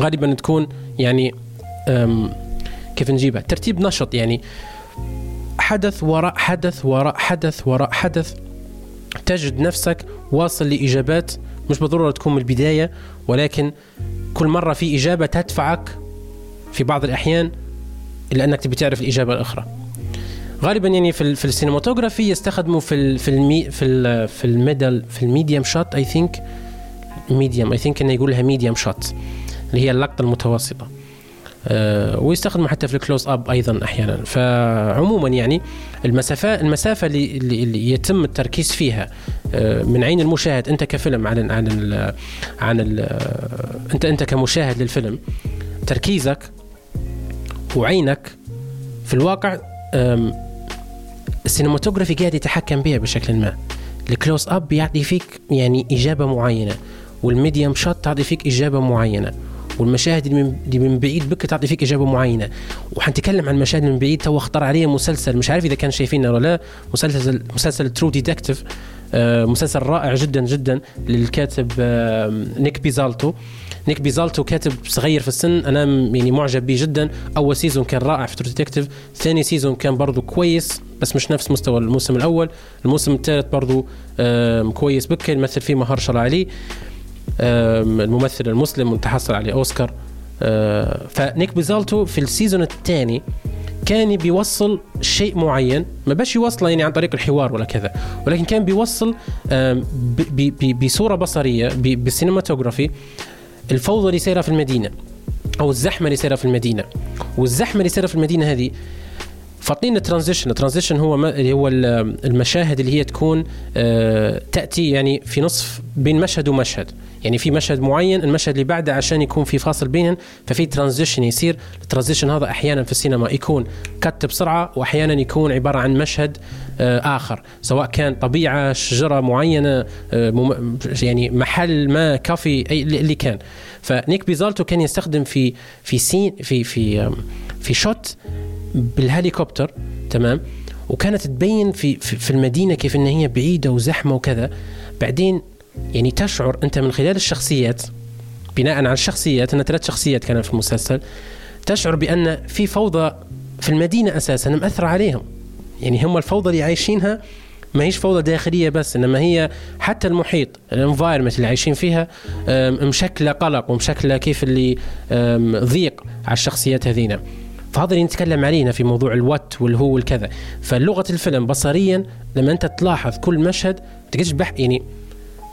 غالبا تكون يعني كيف نجيبها، ترتيب نشط، يعني حدث وراء حدث وراء حدث وراء حدث، تجد نفسك واصل لإجابات مش بالضرورة تكون من البداية، ولكن كل مرة في إجابة تدفعك في بعض الأحيان إلا أنك تبي تعرف الإجابة الأخرى. غالبا يعني في في السينماتوغرافي يستخدموا في في المي في ال في الميدل في الميديم شوت، اي ثينك ميديم، اي ثينك انه يقولها ميديم شوت اللي هي اللقطة المتوسطة، أه ويستخدموا حتى في الكلوز اب ايضا احيانا. فعموما يعني المسافة المسافة اللي, اللي يتم التركيز فيها أه من عين المشاهد انت كفيلم عن ال عن ال عن ال انت انت كمشاهد للفيلم، تركيزك وعينك في الواقع السينماتوغرافي قاعد يتحكم بها بشكل ما. الكلوز اب يعطي فيك يعني إجابة معينة، والميديم شوت تعطي فيك إجابة معينة، والمشاهد اللي من بعيد بك تعطي فيك إجابة معينة. وحنتكلم عن المشاهد من بعيد، تو اختار عليه مسلسل مش عارف إذا كان شايفينه ولا لا، مسلسل مسلسل True Detective، مسلسل رائع جدا جدا للكاتب نيك بيزالتو. نيك بيزالتو كاتب صغير في السن، أنا يعني معجب به جدا. أول سيزون كان رائع في True Detective، ثاني سيزون كان برضو كويس بس مش نفس مستوى الموسم الأول، الموسم الثالث برضو كويس بك، الممثل فيه مهر شرع عليه، الممثل المسلم وتحصل عليه أوسكار. فنيك بيزالتو في السيزون الثاني كان بيوصل شيء معين، ما باش يوصله يعني عن طريق الحوار ولا كذا، ولكن كان بيوصل بصورة بصرية بالسينماتوغرافي الفوضى اللي سيرها في المدينة، أو الزحمة اللي سيرها في المدينة. والزحمة اللي سيرها في المدينة هذه فاطين الترانزيشن. الترانزيشن هو هو المشاهد اللي هي تكون تأتي يعني في نصف بين مشهد ومشهد، يعني في مشهد معين المشهد اللي بعده عشان يكون في فاصل بينهم، ففي ترانزيشن يصير. الترانزيشن هذا أحيانا في السينما يكون كت بسرعة، وأحيانا يكون عبارة عن مشهد آخر، سواء كان طبيعة، شجرة معينة، يعني محل ما، كافي، أي اللي كان. فنيك بيزالتو كان يستخدم في في سين في في في شوت بالهليكوبتر، تمام، وكانت تبين في في المدينة كيف إن هي بعيدة وزحمة وكذا. بعدين يعني تشعر أنت من خلال الشخصيات، بناء على الشخصيات، أن ثلاث شخصيات كانوا في المسلسل، تشعر بأن في فوضى في المدينة أساساً مأثرة عليهم، يعني هم الفوضى اللي عايشينها ما هيش فوضى داخلية بس, إنما هي حتى المحيط الانفايرمنت اللي عايشين فيها مشكلة قلق ومشكلة كيف اللي ضيق على الشخصيات هذينا. فهذا اللي نتكلم علينا في موضوع الوات والهو والكذا. فلغة الفيلم بصريا لما أنت تلاحظ كل مشهد تقدرش بح يعني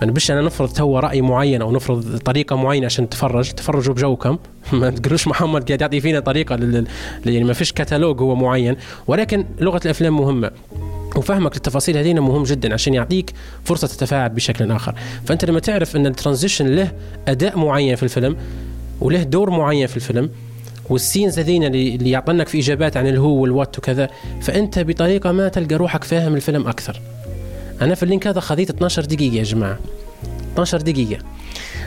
أنا بش أنا نفرض تو رأي معين أو نفرض طريقة معينة عشان تفرج تفرجوا بجوكم, ما تقولوش محمد قاعد يعطي فينا طريقة لل... يعني ما فيش كتالوج هو معين, ولكن لغة الأفلام مهمة وفهمك للتفاصيل هذينا مهم جدا عشان يعطيك فرصة تتفاعل بشكل آخر. فأنت لما تعرف أن الترانزيشن له أداء معين في الفيلم وله دور معين في الفيلم والسينز هذينا اللي يعطنك في إجابات عن الهو والوات وكذا, فأنت بطريقة ما تلقى روحك فاهم الفيلم أكثر. أنا في اللينك هذا خذيت اثناشر دقيقة يا جماعة, اثناشر دقيقة.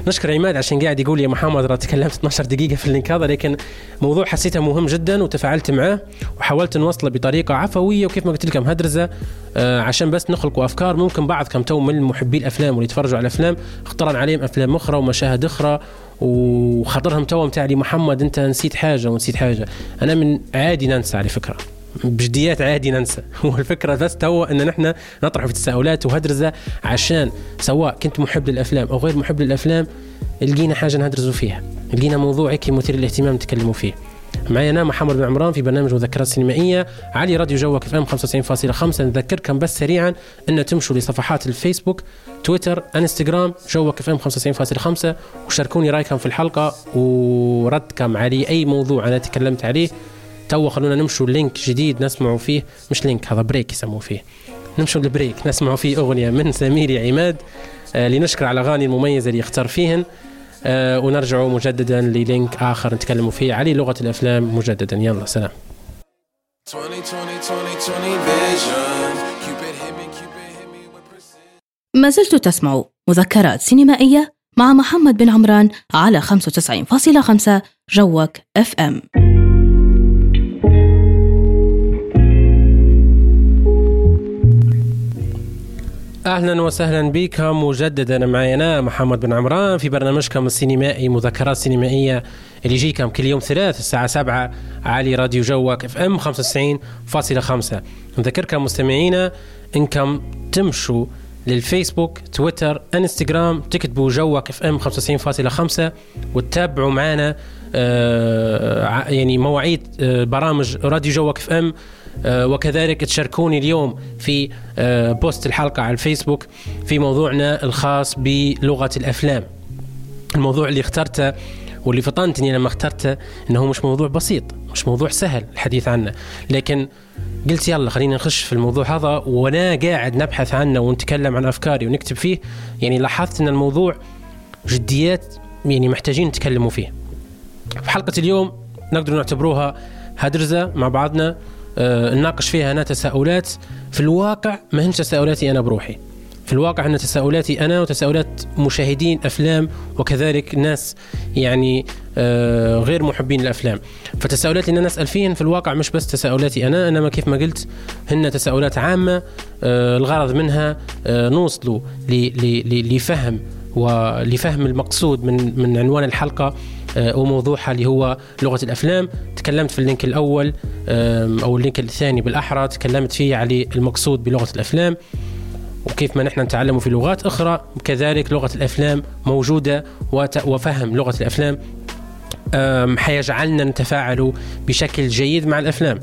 نشكر عماد عشان قاعد يقول يا محمد رأى تكلمت اثناشر دقيقة في اللينك هذا, لكن موضوع حسيته مهم جدا وتفاعلت معاه وحاولت نوصله بطريقة عفوية وكيف ما قلت لكم هدرزة آه عشان بس نخلق أفكار ممكن بعضكم تو من محبي الأفلام واللي يتفرجوا على الأفلام اخترن عليهم أفلام أخرى ومشاهد أخرى وخطرهم توهم تعالي محمد أنت نسيت حاجة ونسيت حاجة. أنا من عادي ننسى على فكرة, بجديات عادي ننسى, والفكرة بس تو أن نحن نطرح في تساؤلات وهدرزة عشان سواء كنت محب للأفلام أو غير محب للأفلام لقينا حاجة نهدرزوا فيها, لقينا موضوع كي مثير الاهتمام نتكلموا فيه. معي أنا محمد بن عمران في برنامج مذكرات سينمائية على راديو جوك إف إم خمسة وتسعين فاصلة خمسة. نذكركم بس سريعا أن تمشوا لصفحات الفيسبوك تويتر انستغرام جوك إف إم خمسة وتسعين فاصلة خمسة وشاركوني رأيكم في الحلقة وردكم علي أي موضوع أنا تكلمت عليه. تو خلونا نمشوا لينك جديد نسمعوا فيه, مش لينك هذا بريك يسموه فيه, نمشوا للبريك نسمعوا فيه أغنية من سميري عماد آه لنشكر على الأغاني المميزة اللي يختار فيهن آه ونرجعوا مجددا للينك آخر نتكلموا فيه علي لغة الأفلام مجددا. يلا سلام. ما زلت تسمع مذكرات سينمائية مع محمد بن عمران على خمسة وتسعين فاصلة خمسة جوك اف ام. أهلا وسهلا بكم مجددا, معنا محمد بن عمران في برنامجكم السينمائي مذكرات سينمائية اللي يجيكم كل يوم ثلاث الساعة سبعة على راديو جوك اف ام خمسة وتسعين فاصلة خمسة. نذكركم مستمعينا انكم تمشوا للفيسبوك تويتر انستغرام تكتبوا جوك اف ام خمسة وتسعين فاصلة خمسة وتتابعوا معنا آه يعني مواعيد آه برامج راديو جوك اف ام, وكذلك تشاركوني اليوم في بوست الحلقة على الفيسبوك في موضوعنا الخاص بلغة الأفلام. الموضوع اللي اخترته واللي فطنتني لما اخترته إنه مش موضوع بسيط, مش موضوع سهل الحديث عنه, لكن قلت يلا خلينا نخش في الموضوع هذا. وأنا قاعد نبحث عنه ونتكلم عن أفكاري ونكتب فيه يعني لاحظت إن الموضوع جديات يعني محتاجين نتكلموا فيه. في حلقة اليوم نقدر نعتبروها هدرزة مع بعضنا نناقش فيها أنا تساؤلات في الواقع ما هنش تساؤلاتي أنا بروحي, في الواقع أن تساؤلاتي أنا وتساؤلات مشاهدين أفلام وكذلك ناس يعني غير محبين الأفلام. فتساؤلاتي أن أنا أسأل فيهن في الواقع مش بس تساؤلاتي أنا, أنما كيف ما قلت هن تساؤلات عامة الغرض منها نوصلوا لفهم ولفهم المقصود من من عنوان الحلقة وموضوعها اللي هو لغة الأفلام. تكلمت في اللينك الأول أو اللينك الثاني بالأحرى تكلمت فيه على المقصود بلغة الأفلام وكيف ما نحن نتعلم في لغات أخرى, كذلك لغة الأفلام موجودة وفهم لغة الأفلام حيجعلنا نتفاعل بشكل جيد مع الأفلام.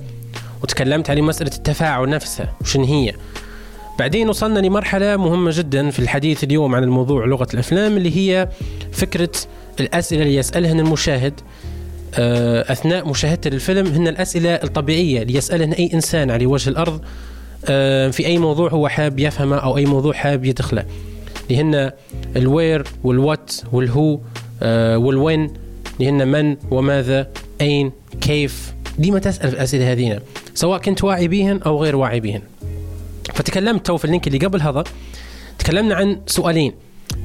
وتكلمت على مسألة التفاعل نفسها وشن هي. بعدين وصلنا لمرحلة مهمة جدا في الحديث اليوم عن الموضوع لغة الأفلام اللي هي فكرة الأسئلة اللي يسألهن المشاهد أثناء مشاهدة الفيلم, هن الأسئلة الطبيعية اللي يسألهن أي إنسان على وجه الأرض في أي موضوع هو حاب يفهمه أو أي موضوع حاب يدخله, اللي هن الوير والوات والهو والوين, اللي هن من وماذا أين كيف. ديما تسأل في الأسئلة هذين سواء كنت واعي بيهن أو غير واعي بيهن. فتكلمت تو في اللينك اللي قبل هذا تكلمنا عن سؤالين,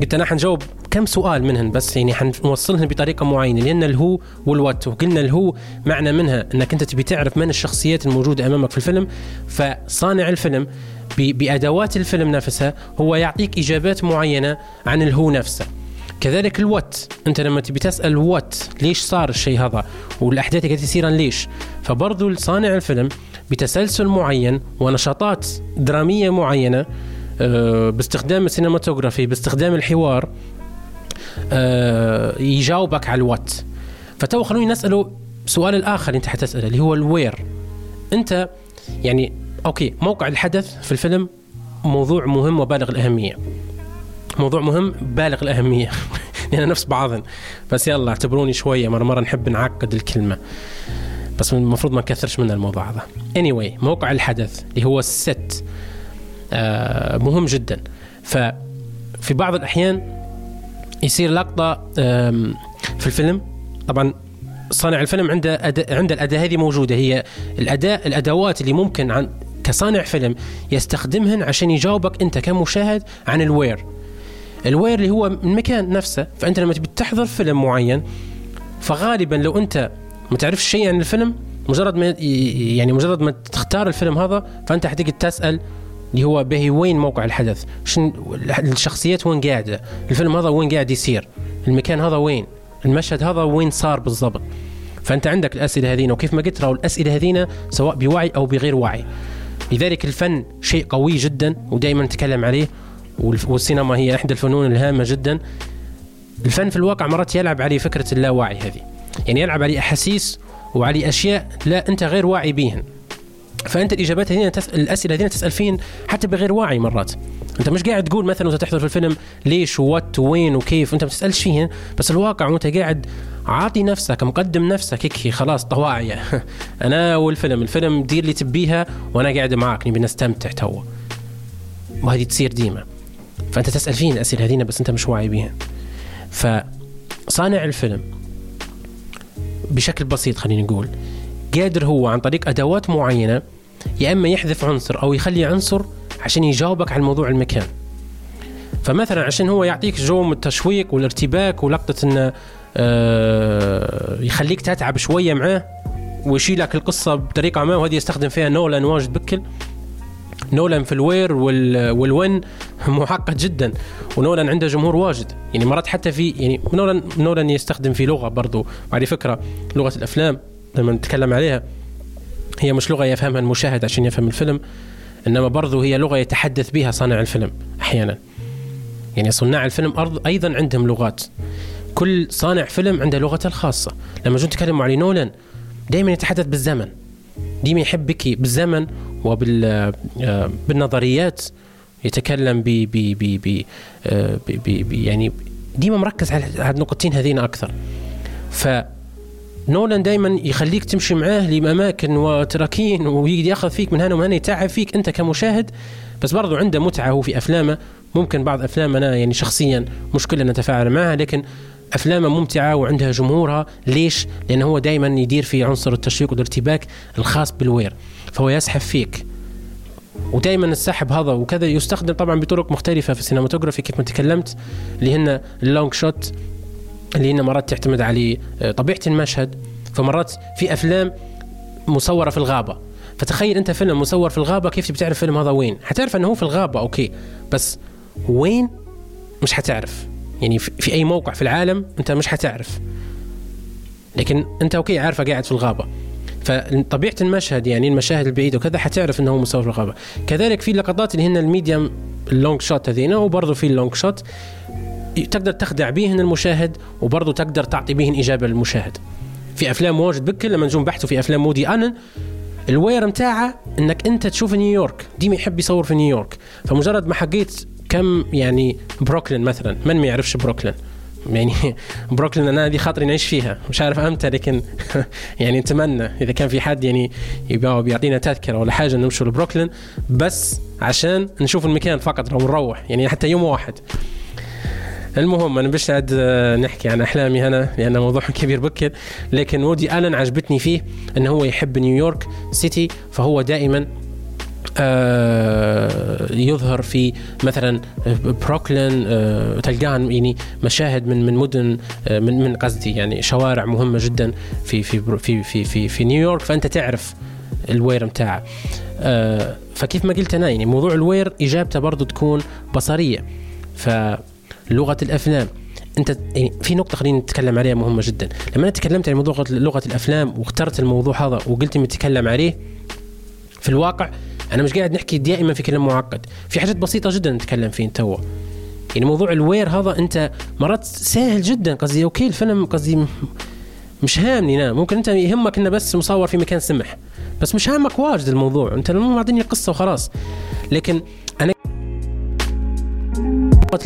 قلت أنا حنجاوب كم سؤال منهن بس يعني حنوصلهن بطريقة معينة, لأن الهو والوات وقلنا الهو معنى منها أنك أنت تبي تعرف من الشخصيات الموجودة أمامك في الفيلم, فصانع الفيلم بأدوات الفيلم نفسها هو يعطيك إجابات معينة عن الهو نفسه. كذلك الوات, أنت لما تبي تسأل وات ليش صار الشيء هذا والأحداث قاعدة تصير ليش, فبرضو صانع الفيلم بتسلسل معين ونشاطات درامية معينة باستخدام السينماتوغرافي باستخدام الحوار يجاوبك على الوات. فتو خلوني نسأله سؤال الآخر أنت حتسأله اللي هو الوير. أنت يعني أوكي موقع الحدث في الفيلم موضوع مهم وبالغ الأهمية، موضوع مهم بالغ الأهمية لأن نفس بعضن، بس يلا اعتبروني شوية مرة مرة نحب نعقد الكلمة بس المفروض ما نكثرش من الموضوع هذا. anyway موقع الحدث اللي هو الست آه مهم جدا. ففي بعض الأحيان يصير لقطة في الفيلم، طبعا صانع الفيلم عنده أداء، عنده الأداة هذه موجودة، هي الأداء الأدوات اللي ممكن عن كصانع فيلم يستخدمهن عشان يجاوبك أنت كمشاهد عن الوير. الوير اللي هو المكان نفسه. فأنت لما بتحضر فيلم معين فغالبا لو أنت ما تعرفش شيء عن الفيلم مجرد ما يعني مجرد ما تختار الفيلم هذا فأنت حتيجي تسأل اللي هو به وين موقع الحدث، شن الشخصيات وين قاعدة، الفيلم هذا وين قاعد يصير، المكان هذا وين، المشهد هذا وين صار بالضبط. فأنت عندك الأسئلة هذين، وكيف ما قلت راهو الأسئلة هذين سواء بوعي أو بغير وعي. لذلك الفن شيء قوي جدا ودائما نتكلم عليه، والسينما هي إحدى الفنون الهامة جدا. الفن في الواقع مرات يلعب عليه فكرة اللاوعي هذه، يعني يلعب عليه أحاسيس وعليه أشياء لا أنت غير واعي بيهن. فأنت الإجابات هذين تسأل، الأسئلة هذين تسأل فين حتى بغير واعي. مرات أنت مش قاعد تقول مثلا وأنت تحضر في الفيلم ليش وات وين وكيف، أنت ما تسألش فيهن، بس الواقع وأنت قاعد عاطي نفسك مقدم نفسك هيك خلاص طواعية أنا والفيلم، الفيلم دير اللي تبيها وأنا قاعد معاك نبي نستمتع توا. وهذه تصير ديما، فأنت تسأل فين الأسئلة هذين بس أنت مش واعي بيهن. فصانع الفيلم بشكل بسيط خليني نقول قادر هو عن طريق أدوات معينة يا إما يحذف عنصر أو يخلي عنصر عشان يجاوبك على موضوع المكان. فمثلا عشان هو يعطيك جو التشويق والارتباك ولقطة إنه يخليك تتعب شوية معاه ويشيلك القصة بطريقة ما، وهذه يستخدم فيها نولان واجد بكل. نولان في الوير والون معقد جدا، ونولان عنده جمهور واجد، يعني مرات حتى في يعني نولان نولان يستخدم في لغة برضو، وعلى فكرة لغة الأفلام لما نتكلم عليها هي مش لغة يفهمها المشاهد عشان يفهم الفيلم، إنما برضو هي لغة يتحدث بها صانع الفيلم أحيانا. يعني صناع الفيلم أيضا عندهم لغات، كل صانع فيلم عنده لغته الخاصة. لما جون تكلموا على نولان دائما يتحدث بالزمن، دائما يحبك بالزمن وبال بالنظريات، يتكلم ب ب ب ب يعني دائما مركز على النقطتين هذين أكثر. ف نولان دايما يخليك تمشي معاه لأماكن وتراكين ويأخذ فيك من هنا ومن هنا يتعب فيك أنت كمشاهد، بس برضو عنده متعة هو في أفلامه. ممكن بعض أفلامه أنا يعني شخصيا مشكلة نتفاعل معها، لكن أفلامه ممتعة وعندها جمهورها. ليش؟ لأنه هو دايما يدير في عنصر التشويق والارتباك الخاص بالوير، فهو يسحب فيك. ودايما السحب هذا وكذا يستخدم طبعا بطرق مختلفة في السينماتوغرافي كيف ما تكلمت، اللي هن اللونج شوت اللي هنا مرات تعتمد على طبيعة المشهد. فمرات في أفلام مصورة في الغابة، فتخيل أنت فيلم مصور في الغابة كيف بتعرف فيلم هذا وين؟ هتعرف أنه هو في الغابة أوكي، بس وين مش هتعرف، يعني في أي موقع في العالم أنت مش هتعرف، لكن أنت أوكي عارفة قاعد في الغابة، فطبيعة المشهد يعني المشاهد البعيدة وكذا هتعرف أنه هو مصور في الغابة. كذلك في لقطات اللي هن الميديم اللونج شوت هذينا، وبرضه في اللونج شوت تقدر تخدع بيهن المشاهد وبرضه تقدر تعطي بيهن إجابة للمشاهد. في أفلام واجد بكل لما نجوم بحثوا في أفلام مودي أنن الوير متاعه أنك أنت تشوف نيويورك، ديما يحب يصور في نيويورك، فمجرد ما حقيت كم يعني بروكلين مثلا، من ما يعرفش بروكلين؟ يعني بروكلين أنا هذه خاطري نعيش فيها، مش عارف أمتى، لكن يعني نتمنى إذا كان في حد يعني يبقى بيعطينا تذكرة ولا حاجة نمشي لبروكلين بس عشان نشوف المكان فقط ونروح، يعني حتى يوم واحد. المهم أنا بش عاد نحكي عن أحلامي هنا لأنه موضوع كبير بكر، لكن وودي ألن عجبتني فيه أنه هو يحب نيويورك سيتي، فهو دائما يظهر في مثلا بروكلين تلقان يعني مشاهد من من مدن من من قصدي يعني شوارع مهمة جدا في في في في في, في نيويورك، فأنت تعرف الوير متاعه. فكيف ما قلت أنا يعني موضوع الوير إجابته برضو تكون بصرية. ف لغة الأفلام أنت في نقطة خلينا نتكلم عليها مهمة جدا. لما أنا تكلمت عن موضوع لغة الأفلام واخترت الموضوع هذا وقلت متكلم عليه في الواقع أنا مش قاعد نحكي دائما في كلام معقد، في حاجات بسيطة جدا نتكلم فيه توا. يعني موضوع الوير هذا أنت مرات سهل جدا، قصدي أوكي الفيلم قصدي مش هامني أنا، ممكن أنت يهمك إنه بس مصور في مكان سمح، بس مش هامك واجد الموضوع، أنت المهم عطيني قصة وخلاص. لكن أنا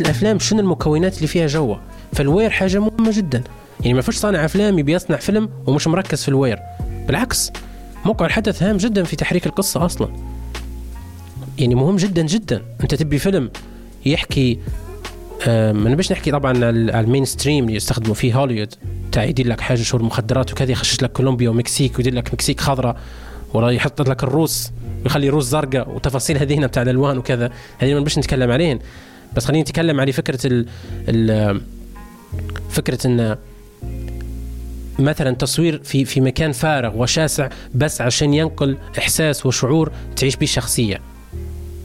الأفلام شنو المكونات اللي فيها جوا، فالوير حاجة مهمة جدا. يعني ما فيش صانع أفلام بيصنع فيلم ومش مركز في الوير، بالعكس موقع الحدث هام جدا في تحريك القصة أصلا. يعني مهم جدا جدا أنت تبي فيلم يحكي، أنا باش نحكي طبعا على المين ستريم اللي يستخدموا فيه هوليوود تاع يدير لك حاجة شهور مخدرات وكذا، يخشش لك كولومبيا ومكسيك ويدير لك مكسيك خضرة ولا يحط لك الروس ويخلي روس زرقاء وتفاصيل هذه هنا بتاع الألوان وكذا، هذه ما باش نتكلم عليهن. بس خليني نتكلم على فكرة ال ال فكرة إن مثلا تصوير في في مكان فارغ وشاسع بس عشان ينقل إحساس وشعور تعيش به شخصية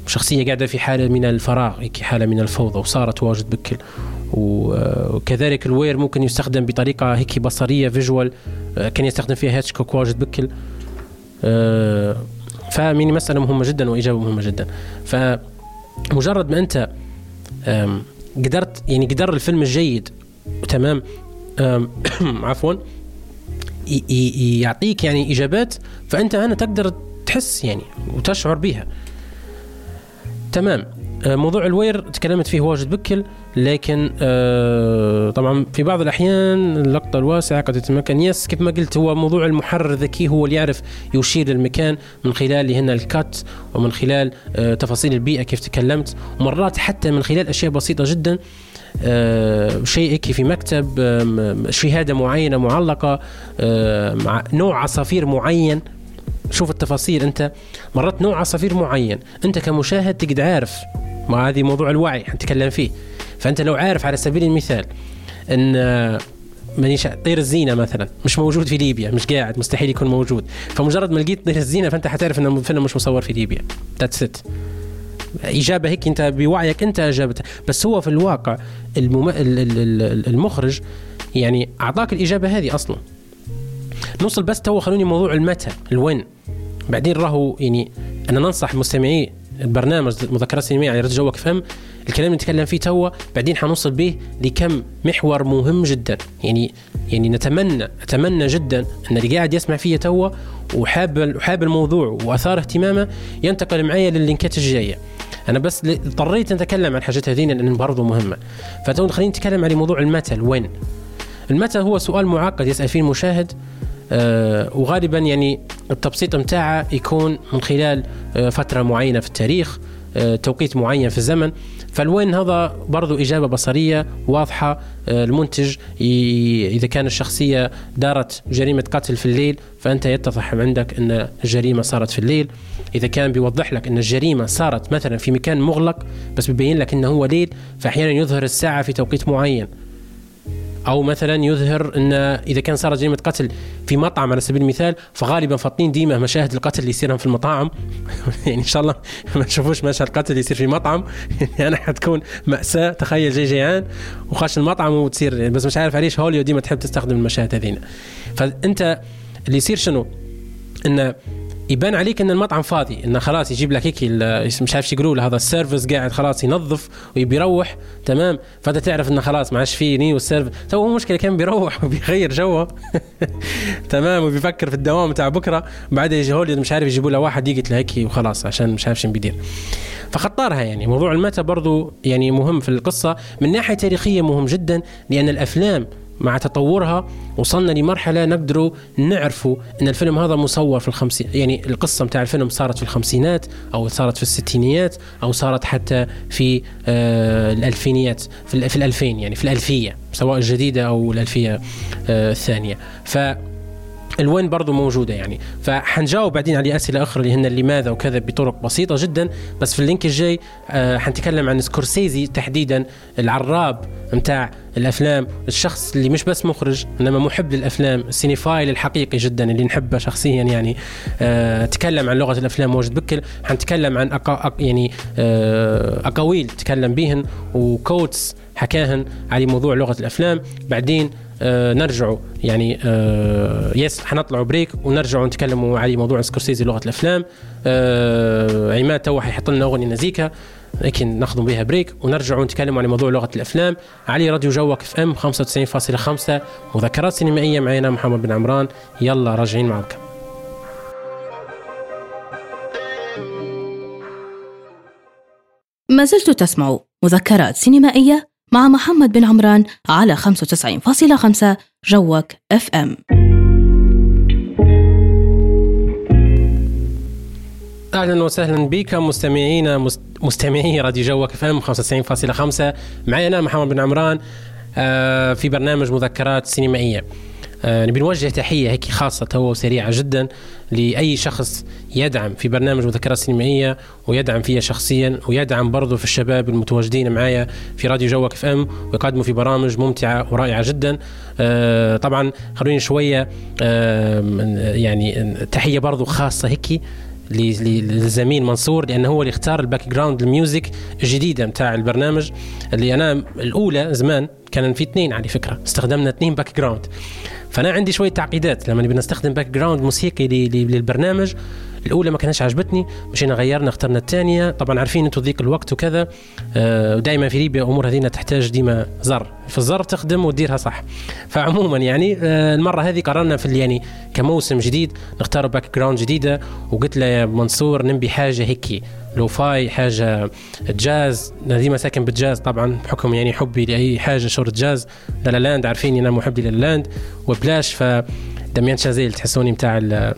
شخصية قاعدة في حالة من الفراغ، حالة من الفوضى وصارت واجد بكل. وكذلك الوير ممكن يستخدم بطريقة هيك بصرية فيجوال، كان يستخدم فيها هيتشكوك واجد بكل. فميني مسألة مهمة جدا وإجابة مهمة جدا. فمجرد ما أنت قدرت يعني قدر الفيلم الجيد تمام عفوا يعطيك يعني إجابات، فأنت هنا تقدر تحس يعني وتشعر بيها تمام. موضوع الوير تكلمت فيه واجد بكل، لكن آه طبعا في بعض الأحيان اللقطة الواسعة قد تتمكن. يس كيف ما قلت هو موضوع المحرر الذكي، هو اللي يعرف يشير للمكان من خلال هنا الكات ومن خلال آه تفاصيل البيئة كيف تكلمت، ومرات حتى من خلال أشياء بسيطة جدا، آه شيء كي في مكتب، آه شهادة معينة معلقة، آه مع نوع عصافير معين. شوف التفاصيل، أنت مرات نوع عصافير معين أنت كمشاهد تقدر عارف، مع هذه موضوع الوعي هنتكلم فيه. فأنت لو عارف على سبيل المثال أن منيش طير الزينة مثلا مش موجود في ليبيا، مش قاعد مستحيل يكون موجود، فمجرد ما لقيت طير الزينة فأنت حتعرف أن الفيلم مش مصور في ليبيا. That's it. إجابة هيك أنت بوعيك أنت أجابتها، بس هو في الواقع المم... المخرج يعني أعطاك الإجابة هذه أصلا. نوصل بس تو خلوني موضوع المتى الوين بعدين راهو. يعني انا ننصح مستمعي البرنامج مذكرات سينمائية على جوك إف إم، الكلام اللي نتكلم فيه تو بعدين حنوصل به لكم محور مهم جدا. يعني يعني نتمنى اتمنى جدا ان اللي قاعد يسمع فيه تو وحاب وحاب الموضوع واثار اهتمامه ينتقل معايا لللينكات الجايه. انا بس اضطريت نتكلم عن الحاجات هذين لان برضو مهمه، فتو خلينا نتكلم على موضوع المتى الوين. المتى هو سؤال معقد يسال فيه المشاهد، أه وغالبا يعني التبسيط متاعه يكون من خلال أه فترة معينة في التاريخ، أه توقيت معين في الزمن. فالوين هذا برضو إجابة بصرية واضحة. أه المنتج ي... إذا كان الشخصية دارت جريمة قتل في الليل فأنت يتضح عندك أن الجريمة صارت في الليل. إذا كان بيوضح لك أن الجريمة صارت مثلا في مكان مغلق بس بيبين لك أنه هو ليل، فأحيانا يظهر الساعة في توقيت معين، أو مثلا يظهر أن إذا كان صار جريمة قتل في مطعم على سبيل المثال، فغالبا فاطنين ديما مشاهد القتل اللي يصيرهم في المطاعم. يعني إن شاء الله ما نشوفوش مشاهد قتل يصير في مطعم، يعني أنا حتكون مأساة. تخيل جاي جيعان وخاش المطعم وتصير، بس مش عارف ليش هوليو ديما تحب تستخدم المشاهد هذين. فأنت اللي يصير شنو، أن يبان عليك أن المطعم فاضي، أنه خلاص يجيب لك هيك مش عارف يقولوا له هذا السيرفس قاعد خلاص ينظف ويبيروح تمام، فأنت تعرف أنه خلاص معاش فيه ني والسيرفس تو مشكلة كان بيروح وبيغير جوه تمام وبيفكر في الدوام تاع بكرة، بعد يجي هوليود مش عارف يجيبوا له واحد يقتله هيك وخلاص عشان مش عارف شنو بيدير. فخطارها يعني موضوع المتى برضو يعني مهم في القصة من ناحية تاريخية، مهم جدا لأن الأفلام مع تطورها وصلنا لمرحلة نقدروا نعرفوا أن الفيلم هذا مصور في الخمسين، يعني القصة متاع الفيلم صارت في الخمسينات أو صارت في الستينيات أو صارت حتى في آه الألفينيات، في, في الألفين يعني في الألفية سواء الجديدة أو الألفية آه الثانية. فالوين برضو موجودة يعني. فحنجاوب بعدين على أسئلة أخرى اللي هن لماذا وكذا بطرق بسيطة جدا، بس في اللينك الجاي آه حنتكلم عن سكورسيزي تحديدا، العراب متاع الأفلام، الشخص اللي مش بس مخرج إنما محب للأفلام، السينيفايل الحقيقي جدا اللي نحبه شخصيا يعني. أه تكلم عن لغة الأفلام واجد بكل، هنتكلم عن أقا يعني أه أقاويل تكلم بيهن وكوتس حكاهن على موضوع لغة الأفلام. بعدين آه نرجعوا يعني آه يس حنطلعوا بريك ونرجعوا نتكلموا على موضوع سكورسيزي لغة الأفلام. آه عماد توا حيحط لنا أغنية نزيكا لكن ناخذوا بها بريك ونرجعوا نتكلموا على موضوع لغة الأفلام على راديو جوك اف ام خمسة وتسعين فاصلة خمسة مذكرات سينمائية. معنا محمد بن عمران، يلا راجعين معكم. ما زلت تسمع مذكرات سينمائية مع محمد بن عمران على خمسة وتسعين فاصلة خمسة جوك اف ام. أهلا وسهلا بك مستمعينا مست... مستمعي راديو جوك اف ام خمسة وتسعين فاصلة خمسة. معي أنا محمد بن عمران آه في برنامج مذكرات سينمائية. آه نبي نوجه تحية هيك خاصة هو سريعة جدا لأي شخص يدعم في برنامج مذكرات سينمائية ويدعم فيها شخصيا ويدعم برضو في الشباب المتواجدين معايا في راديو جوك اف ام ويقدموا في برامج ممتعة ورائعة جدا. آه طبعا خلوني شوية آه يعني تحية برضو خاصة هيك للزميل منصور لأنه هو اللي اختار الباك جراوند الميوزك الجديدة متاع البرنامج اللي أنا الأولى زمان كان في اثنين على فكرة استخدمنا اثنين باك جراوند. فأنا عندي شوية تعقيدات لما نبي نستخدم باك جراوند موسيقي للبرنامج. الأولى ما كانتش عجبتني مشينا غيرنا اخترنا الثانية. طبعا عارفين أنتوا ضيق الوقت وكذا ودائما في ليبيا أمور هذينا تحتاج ديما زر في الزر تخدم وديرها صح. فعموما يعني المرة هذه قررنا في يعني كموسم جديد نختار باك جراوند جديدة وقلت له يا منصور نبي حاجة هيكي لو فاي حاجة جاز. ديما ساكن بالجاز طبعا بحكم يعني حبي لأي حاجة شورت جاز للالاند عارفين أنا محب للالاند وبلاش فدميان شازيل تحسوني متاع ال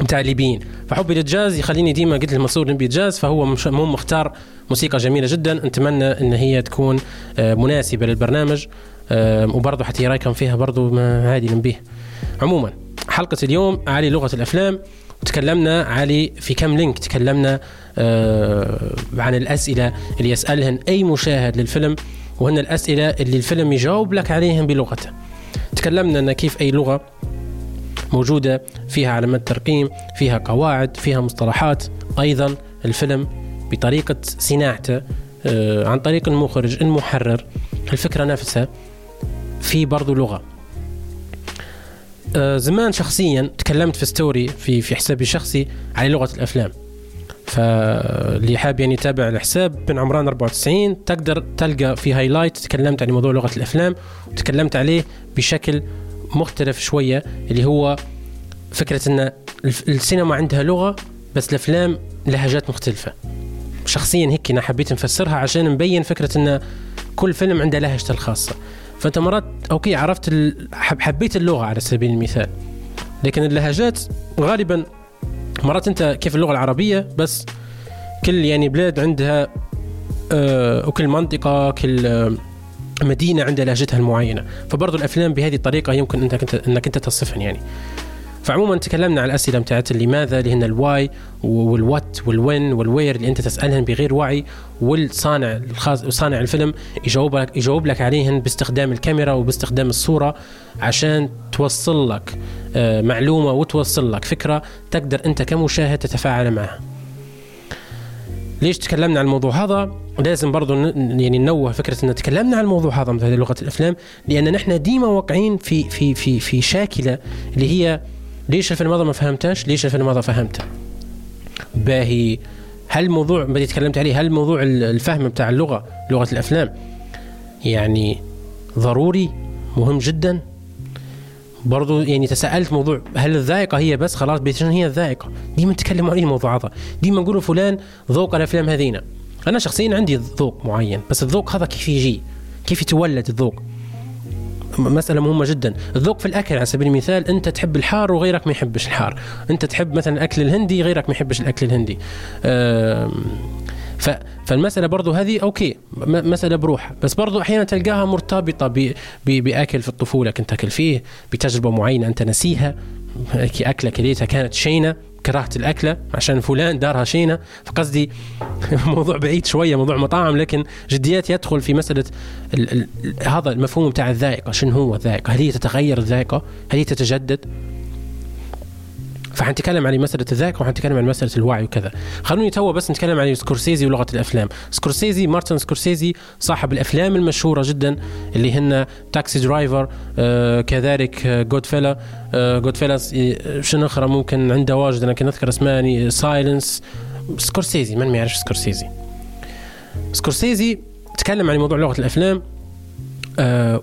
متاع الليبيين. فحبي للجاز يخليني ديما قلت المنصور نبي جاز فهو مهم مختار موسيقى جميلة جدا نتمنى ان هي تكون مناسبة للبرنامج وبرضو حتى رايكم فيها برضو هادي نبيه. عموما حلقة اليوم على لغة الأفلام وتكلمنا على في كم لينك تكلمنا عن الأسئلة اللي يسألهن أي مشاهد للفيلم وهن الأسئلة اللي الفيلم يجاوب لك عليهم بلغته. تكلمنا ان كيف أي لغة موجودة فيها علامات ترقيم فيها قواعد فيها مصطلحات. أيضا الفيلم بطريقة صناعته عن طريق المخرج المحرر الفكرة نفسها في برضو لغة. زمان شخصيا تكلمت في ستوري في في حسابي الشخصي على لغة الأفلام فاللي حاب يعني يتابع الحساب بن عمران أربعة وتسعين تقدر تلقى في هايلايت تكلمت عن موضوع لغة الأفلام وتكلمت عليه بشكل مختلف شوية اللي هو فكرة ان السينما عندها لغة بس الأفلام لهجات مختلفة. شخصيا هيك انا حبيت نفسرها عشان نبين فكرة ان كل فيلم عنده لهجته الخاصة. فانت مرات اوكي عرفت حبيت اللغة على سبيل المثال لكن اللهجات غالبا مرات انت كيف اللغة العربية بس كل يعني بلاد عندها آه وكل منطقة كل آه مدينة عندها لهجتها المعينة. فبرضو الأفلام بهذه الطريقة يمكن أنت أنك أنت تصفهن يعني. فعموما تكلمنا على الأسئلة متاعت لماذا اللي هنا الواي والوات والوين والوير اللي أنت تسألهن بغير وعي والصانع الخاص صانع الفيلم يجاوب لك يجاوب لك عليهن باستخدام الكاميرا وباستخدام الصورة عشان توصل لك معلومة وتوصل لك فكرة تقدر أنت كمشاهد تتفاعل معها. ليش تكلمنا عن الموضوع هذا؟ لازم برضو يعني ننوه فكرة أن تكلمنا عن الموضوع هذا مثل لغة الأفلام لأن نحن ديما واقعين في في في في شاكلة اللي هي ليش الفيلم هذا ما فهمتش ليش الفيلم هذا فهمته باهي. هل موضوع بدي تكلمت عليه هل موضوع الفهم بتاع اللغة لغة الأفلام يعني ضروري مهم جدا برضو يعني تسألت موضوع هل الذائقة هي بس خلاص بيتشن هي الذائقة ديما نتكلم عن الموضوع هذا ديما نقولوا فلان ذوق الأفلام هذينا. أنا شخصيا عندي ذوق معين بس الذوق هذا كيف يجي كيف يتولد الذوق مسألة مهمة جدا. الذوق في الأكل على سبيل المثال أنت تحب الحار وغيرك ما يحبش الحار. أنت تحب مثلا الأكل الهندي غيرك ما يحبش الأكل الهندي. فالمسألة برضو هذه أوكي مسألة بروحها بس برضو أحيانا تلقاها مرتبطة بأكل في الطفولة كنت أكل فيه بتجربة معينة أنت نسيها أكلة كليتها كانت شينة كرهت الأكلة عشان فلان دارها شينة. فقصدي موضوع بعيد شوية موضوع مطاعم لكن جديات يدخل في مسألة ال ال ال هذا المفهوم بتاع الذائقة. شنو هو الذائقة؟ هل هي تتغير الذائقة؟ هل هي تتجدد؟ فحنتكلم عن مسألة الذاكرة وحنتكلم عن مسألة الوعي وكذا. خلوني توا بس نتكلم عن سكورسيزي ولغة الأفلام. سكورسيزي مارتن سكورسيزي صاحب الأفلام المشهورة جدا اللي هن تاكسي درايفر، آه كذلك جودفلا، آه جودفلا شنو أخرى ممكن عنده واجد، أنا كنت أذكر اسماني سايلنس. سكورسيزي من ما يعرفش سكورسيزي؟ سكورسيزي تكلم عن موضوع لغة الأفلام، آه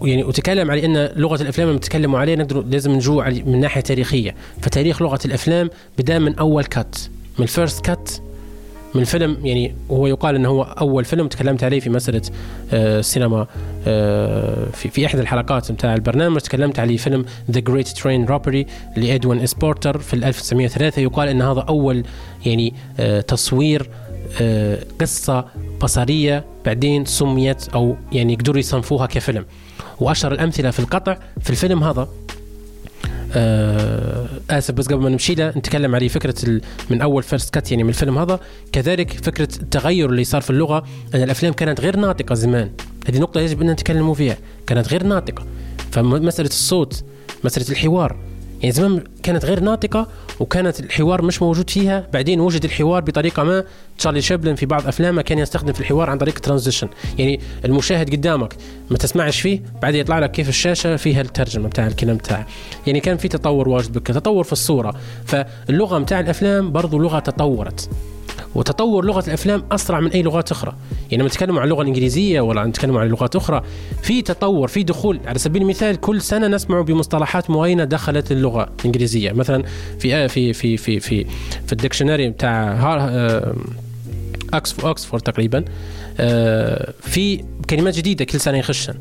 ويعني وتكلم على أن لغة الأفلام لما تكلموا عليه نقدر لازم نجوا علي من ناحية تاريخية. فتاريخ لغة الأفلام بدأ من أول كات، من الفيرست كات، من الفيلم. يعني هو يقال أنه هو أول فيلم تكلمت عليه في مسألة آه السينما، آه في في إحدى الحلقات متاع البرنامج تكلمت عليه فيلم The Great Train Robbery لإدوين إس بورتر في ألف وتسعمائة وثلاثة. يقال أن هذا أول يعني آه تصوير آه قصة بصرية بعدين سميت أو يعني يقدروا يصنفوها كفيلم. وأشهر الأمثلة في القطع في الفيلم هذا، آه آسف بس قبل ما نمشي له نتكلم عليه فكرة من أول فيرست كات يعني من الفيلم هذا. كذلك فكرة التغير اللي صار في اللغة، أن الأفلام كانت غير ناطقة زمان، هذه نقطة يجب أن نتكلموا فيها، كانت غير ناطقة. فمسألة الصوت، مسألة الحوار، يعني زمان كانت غير ناطقة وكانت الحوار مش موجود فيها. بعدين وجد الحوار بطريقة ما، تشارلي شابلن في بعض أفلامه كان يستخدم في الحوار عن طريق ترانزيشن، يعني المشاهد قدامك ما تسمعش فيه بعدين يطلع لك كيف الشاشة فيها الترجمة بتاع الكلام بتاعه. يعني كان في تطور واجد بك، تطور في الصورة. فاللغة بتاع الأفلام برضو لغة تطورت، وتطور لغة الأفلام أسرع من أي لغات أخرى. يعني لما نتكلم عن اللغة الإنجليزية ولا نتكلم عن لغات أخرى في تطور، في دخول. على سبيل المثال كل سنة نسمع بمصطلحات معينة دخلت اللغة الإنجليزية، مثلا في في في في في في الديكشنري بتاع أكسفورد تقريبا في كلمات جديدة كل سنة يخشن.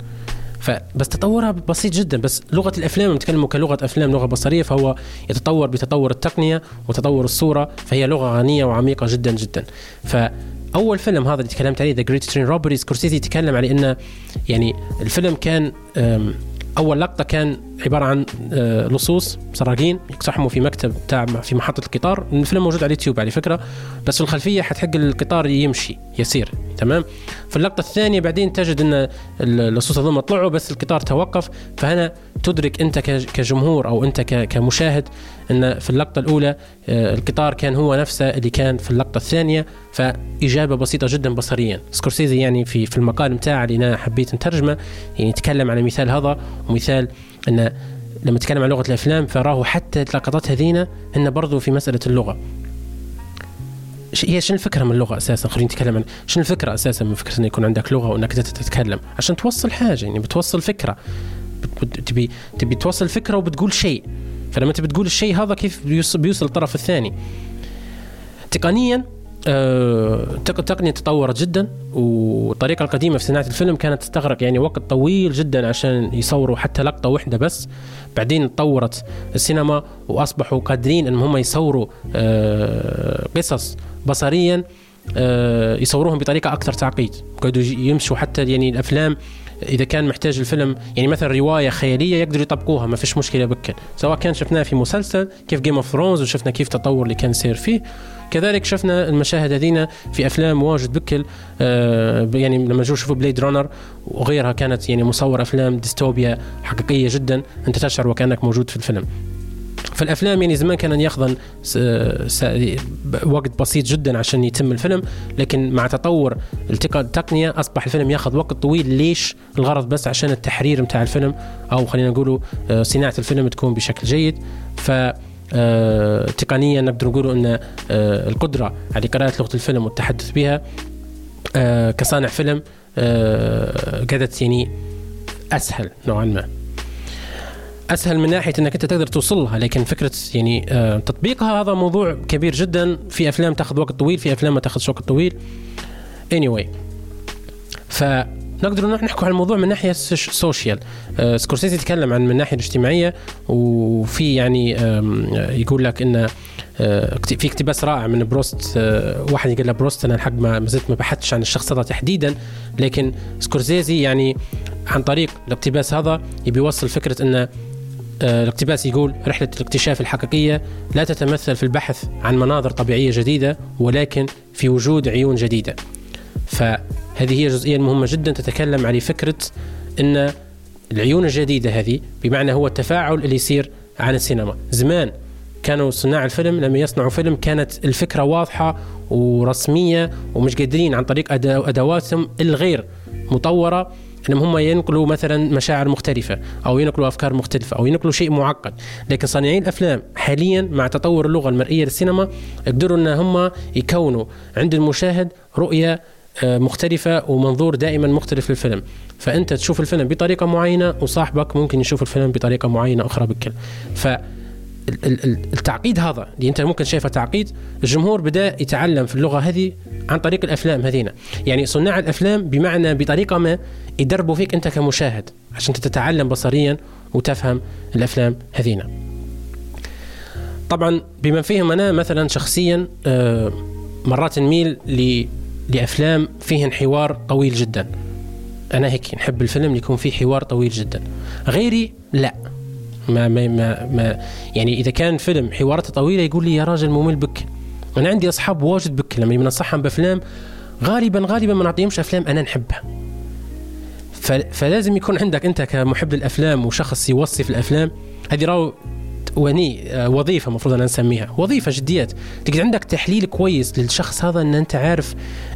فبس تطورها بسيط جدا. بس لغة الأفلام متكلموا كلغة أفلام، لغة بصرية، فهو يتطور بتطور التقنية وتطور الصورة، فهي لغة غنية وعميقة جدا جدا. فأول فيلم هذا اللي تكلمت عليه The Great Train Robbery، سكورسيزي تكلم عليه إنه يعني الفيلم كان أول لقطة كان عبارة عن لصوص سراقين يقتحموا في مكتب بتاع في محطة القطار. الفيلم موجود على اليوتيوب على فكرة، بس في الخلفية حتحق القطار يمشي يسير تمام. في اللقطة الثانية بعدين تجد أن اللصوص هذول طلعوا بس القطار توقف. فهنا تدرك أنت كجمهور أو أنت كمشاهد أن في اللقطة الأولى القطار كان هو نفسه اللي كان في اللقطة الثانية. فإجابة بسيطة جدا بصريا. سكورسيزي يعني في في المقال متاع اللي أنا حبيت نترجمه يعني يتكلم على مثال هذا ومثال أن لما تكلم عن لغة الأفلام فراه حتى لقطات هذينا إن برضو في مسألة اللغة. هي شنو الفكرة من اللغة أساسا؟ خلينا نتكلم عن شنو الفكرة أساسا من فكرة أن يكون عندك لغة وأنك تتكلم عشان توصل حاجة. يعني بتوصل فكرة، تبي تبي توصل فكرة وبتقول شيء. فلما تبي تقول الشيء هذا كيف بيوصل الطرف الثاني؟ تقنيا تقنية تطورت جدا، والطريقة القديمة في صناعة الفيلم كانت تستغرق يعني وقت طويل جدا عشان يصوروا حتى لقطة واحدة بس. بعدين تطورت السينما وأصبحوا قادرين أن هم يصوروا قصص بصريا، يصوروهم بطريقة أكثر تعقيد. قدوا يمشوا حتى يعني الأفلام إذا كان محتاج الفيلم يعني مثلا رواية خيالية يقدروا يطبقوها ما فيش مشكلة بكل، سواء كان شفناه في مسلسل كيف Game of Thrones وشفنا كيف تطور اللي كان سير فيه. كذلك شفنا المشاهد هذينا في أفلام واجد بكل، آه يعني لما جو شوفوا بليد رانر وغيرها كانت يعني مصور أفلام ديستوبيا حقيقية جدا، أنت تشعر وكأنك موجود في الفيلم. فالأفلام يعني زمان كان يأخذن وقت بسيط جدا عشان يتم الفيلم، لكن مع تطور التقنية أصبح الفيلم يأخذ وقت طويل. ليش؟ الغرض بس عشان التحرير متاع الفيلم، أو خلينا نقوله صناعة الفيلم تكون بشكل جيد. ف تقنيا نقدر نقوله أن القدرة على قراءة لغة الفيلم والتحدث بها كصانع فيلم كانت يعني أسهل نوعا ما، أسهل من ناحية أنك أنت تقدر توصلها. لكن فكرة يعني تطبيقها هذا موضوع كبير جدا. في أفلام تأخذ وقت طويل، في أفلام ما تأخذ وقت طويل. anyway فنقدر نروح نحكي عن الموضوع من ناحية سوشيال. سكورسيزي يتكلم عن من ناحية اجتماعية، وفي يعني يقول لك إن في اقتباس رائع من بروست. واحد يقول له بروست أنا الحق ما زلت ما بحثتش عن الشخص هذا تحديدا، لكن سكورسيزي يعني عن طريق الاقتباس هذا يبي يوصل فكرة إن الاقتباس يقول رحلة الاكتشاف الحقيقية لا تتمثل في البحث عن مناظر طبيعية جديدة، ولكن في وجود عيون جديدة. فهذه هي جزئية مهمة جدا تتكلم على فكرة أن العيون الجديدة هذه بمعنى هو التفاعل اللي يصير عن السينما. زمان كانوا صناع الفيلم لما يصنعوا فيلم كانت الفكرة واضحة ورسمية ومش قادرين عن طريق أدواتهم الغير مطورة انهم هم ينقلوا مثلا مشاعر مختلفة او ينقلوا افكار مختلفة او ينقلوا شيء معقد. لكن صانعين الافلام حاليا مع تطور اللغة المرئية للسينما قدروا ان هم يكونوا عند المشاهد رؤية مختلفة ومنظور دائما مختلف للفيلم. فانت تشوف الفيلم بطريقة معينة وصاحبك ممكن يشوف الفيلم بطريقة معينة اخرى بكل. ف التعقيد هذا اللي انت ممكن شايفه تعقيد، الجمهور بدأ يتعلم في اللغة هذه عن طريق الأفلام هذينا. يعني صناع الأفلام بمعنى بطريقة ما يدربوا فيك انت كمشاهد عشان تتعلم بصريا وتفهم الأفلام هذينا. طبعا بما فيهم انا مثلا شخصيا مرات نميل لأفلام فيهن حوار طويل جدا، انا هيك نحب الفيلم يكون فيه حوار طويل جدا. غيري لا ما ما ما يعني إذا كان فيلم حواراته طويلة يقول لي يا راجل ممل بك. أنا عندي أصحاب واجد بك لما منصحهم بأفلام غالبا غالبا ما نعطيهمش أفلام أنا نحبها. فلازم يكون عندك أنت كمحب للأفلام وشخص يوصف الأفلام هذه راو واني وظيفة مفروض أن نسميها وظيفة جديات، تجد عندك تحليل كويس للشخص هذا أن أنت عارف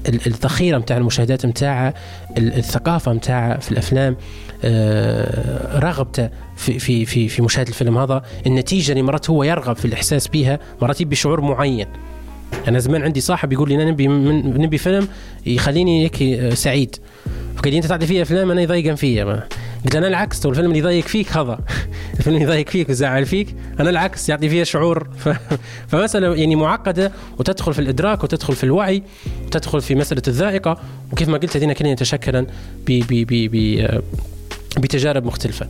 الذخيرة متاع المشاهدات متاعه، الثقافة متاعه في الأفلام، رغبته في في في في مشاهدة الفيلم هذا، النتيجة اللي مرات هو يرغب في الإحساس بها مرات بشعور معين. أنا زمان عندي صاحب يقول لي أنا نبي نبي فيلم يخليني هيك سعيد، فقال لي أنت تعطي فيه أفلام أنا يضايقن فيها. قلت أنا العكس، والفيلم اللي يضايق فيك هذا الفيلم اللي يضايق فيك وزعل فيك أنا العكس يعطي فيها شعور. ف... فمسألة يعني معقدة وتدخل في الإدراك وتدخل في الوعي وتدخل في مسألة الذائقة، وكيف ما قلت هذين كلنا يتشكلا ب... ب... ب... ب... بتجارب مختلفة.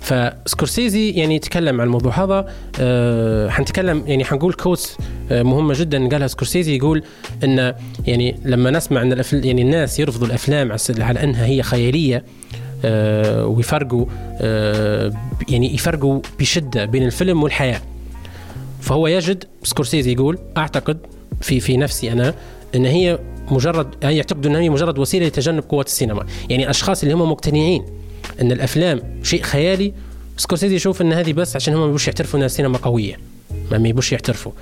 فسكورسيزي يعني يتكلم عن الموضوع هذا. أه حنتكلم يعني حنقول كوتس مهمة جدا قالها سكورسيزي، يقول إن يعني لما نسمع أن الأفل... يعني الناس يرفضوا الأفلام على أنها هي خيالية أه ويفرقوا أه يعني يفرقوا بشدة بين الفيلم والحياة، فهو يجد سكورسيزي يقول أعتقد في في نفسي أنا أن هي مجرد يعتقد أنها هي مجرد وسيلة لتجنب قوة السينما. يعني الأشخاص اللي هم مقتنعين أن الأفلام شيء خيالي سكورسيزي يشوف أن هذه بس عشان هم ما يبوش يعترفوا أنها سينما قوية، ما يبوش يعترفوا.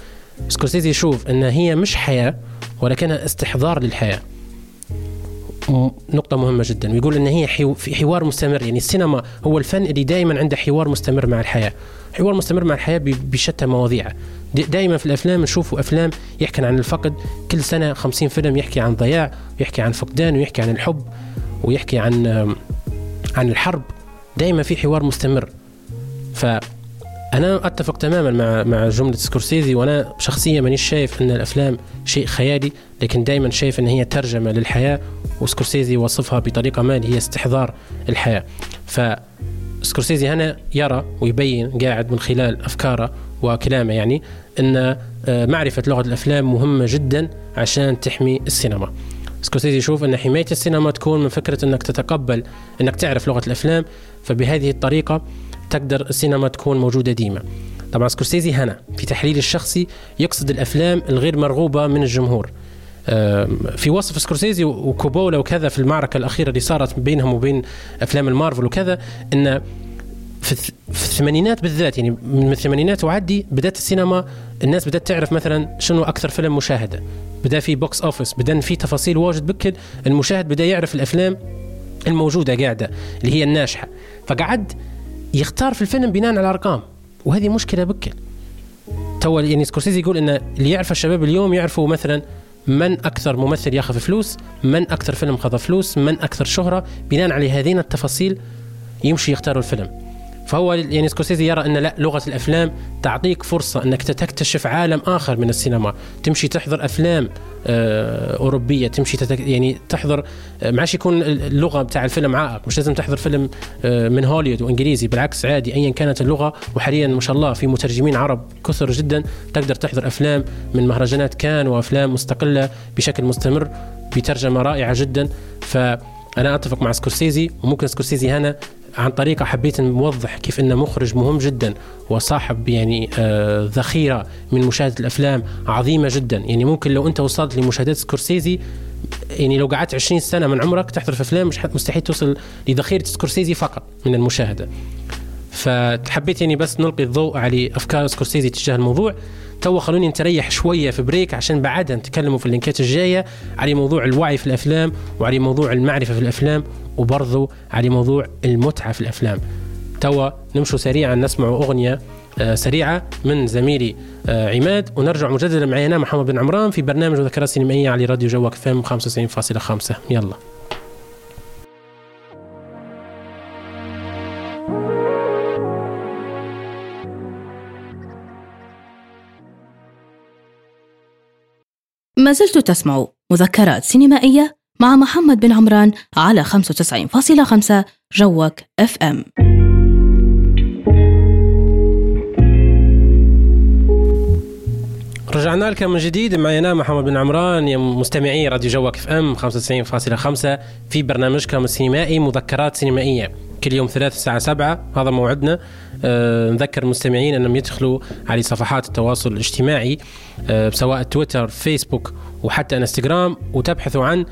سكورسيزي يشوف أن هي مش حياة ولكنها استحضار للحياة، نقطة مهمة جدا. ويقول أن هي حو... في حوار مستمر، يعني السينما هو الفن اللي دائما عنده حوار مستمر مع الحياة، حوار مستمر مع الحياة ب... بشتى مواضيعه. دائما في الأفلام نشوفوا أفلام يحكي عن الفقد، كل سنة خمسين فيلم يحكي عن ضياع ويحكي عن فقدان ويحكي عن الحب ويحكي عن عن الحرب، دائما في حوار مستمر. فأنا أتفق تماما مع مع جملة سكورسيزي، وأنا شخصيا مانيش شايف أن الأفلام شيء خيالي، لكن دائما شايف أن هي ترجمة للحياة، وسكورسيزي وصفها بطريقة ما هي استحضار الحياة. فسكورسيزي هنا يرى ويبين قاعد من خلال أفكاره وكلامه يعني أن معرفة لغة الأفلام مهمة جدا عشان تحمي السينما. سكورسيزي يشوف أن حماية السينما تكون من فكرة أنك تتقبل أنك تعرف لغة الأفلام، فبهذه الطريقة تقدر السينما تكون موجودة ديما. طبعا سكورسيزي هنا في تحليل الشخصي يقصد الأفلام الغير مرغوبة من الجمهور. في وصف سكورسيزي وكوبولا وكذا في المعركة الأخيرة اللي صارت بينهم وبين أفلام المارفل وكذا، أن في الثمانينات بالذات يعني من الثمانينات وعدي بدأت السينما الناس بدأت تعرف مثلا شنو أكثر فيلم مشاهدة، بدأ في بوكس أوفيس، بدأ في تفاصيل واجد بكل. المشاهد بدأ يعرف الأفلام الموجودة قاعدة اللي هي الناجحة، فقعد يختار في الفيلم بناء على أرقام، وهذه مشكلة بكل. تول يعني سكورسيزي يقول إن اللي يعرف الشباب اليوم يعرفوا مثلا من أكثر ممثل ياخذ فلوس، من أكثر فيلم خذ فلوس، من أكثر شهرة، بناء على هذين التفاصيل يمشي يختاروا الفيلم. فهو يعني سكورسيزي يرى أن لا، لغة الأفلام تعطيك فرصة أنك تكتشف عالم آخر من السينما، تمشي تحضر أفلام أوروبية، تمشي تتك... يعني تحضر معاش يكون اللغة بتاع الفيلم عائق، مش لازم تحضر فيلم من هوليود وإنجليزي، بالعكس عادي أيا كانت اللغة. وحاليا ما شاء الله في مترجمين عرب كثر جدا، تقدر تحضر أفلام من مهرجانات كان وأفلام مستقلة بشكل مستمر بترجمة رائعة جدا. فأنا أتفق مع سكورسيزي، وممكن سكورسيزي هنا عن طريقة حبيت نوضح كيف إنه مخرج مهم جدا وصاحب يعني آه ذخيرة من مشاهدة الأفلام عظيمة جدا. يعني ممكن لو أنت وصلت لمشاهدات سكورسيزي، يعني لو قعدت عشرين سنة من عمرك تحضر في أفلام مش مستحيل توصل لذخيرة سكورسيزي فقط من المشاهدة. فحبيت اني بس نلقي الضوء على افكار سكورسيزي تجاه الموضوع. تو خلوني نتريح شويه في بريك عشان بعدها نتكلموا في اللينكات الجايه على موضوع الوعي في الافلام وعلى موضوع المعرفه في الافلام وبرضه على موضوع المتعه في الافلام. تو نمشوا سريعا نسمع اغنيه سريعه من زميلي عماد ونرجع مجددا معانا محمد بن عمران في برنامج مذكرات سينمائيه على راديو جوك إف إم خمسة وتسعين فاصلة خمسة. يلا ما زلت تسمع مذكرات سينمائية مع محمد بن عمران على خمسة وتسعين فاصلة خمسة جوك اف ام. رجعنا لكم من جديد معنا محمد بن عمران يا مستمعي راديو جوك اف ام خمسة وتسعين فاصلة خمسة في برنامجكم السينمائي مذكرات سينمائية كل يوم ثلاث الساعة سبعة. هذا موعدنا. أه نذكر المستمعين أنهم يدخلوا على صفحات التواصل الاجتماعي أه سواء تويتر فيسبوك وحتى انستغرام وتبحثوا عن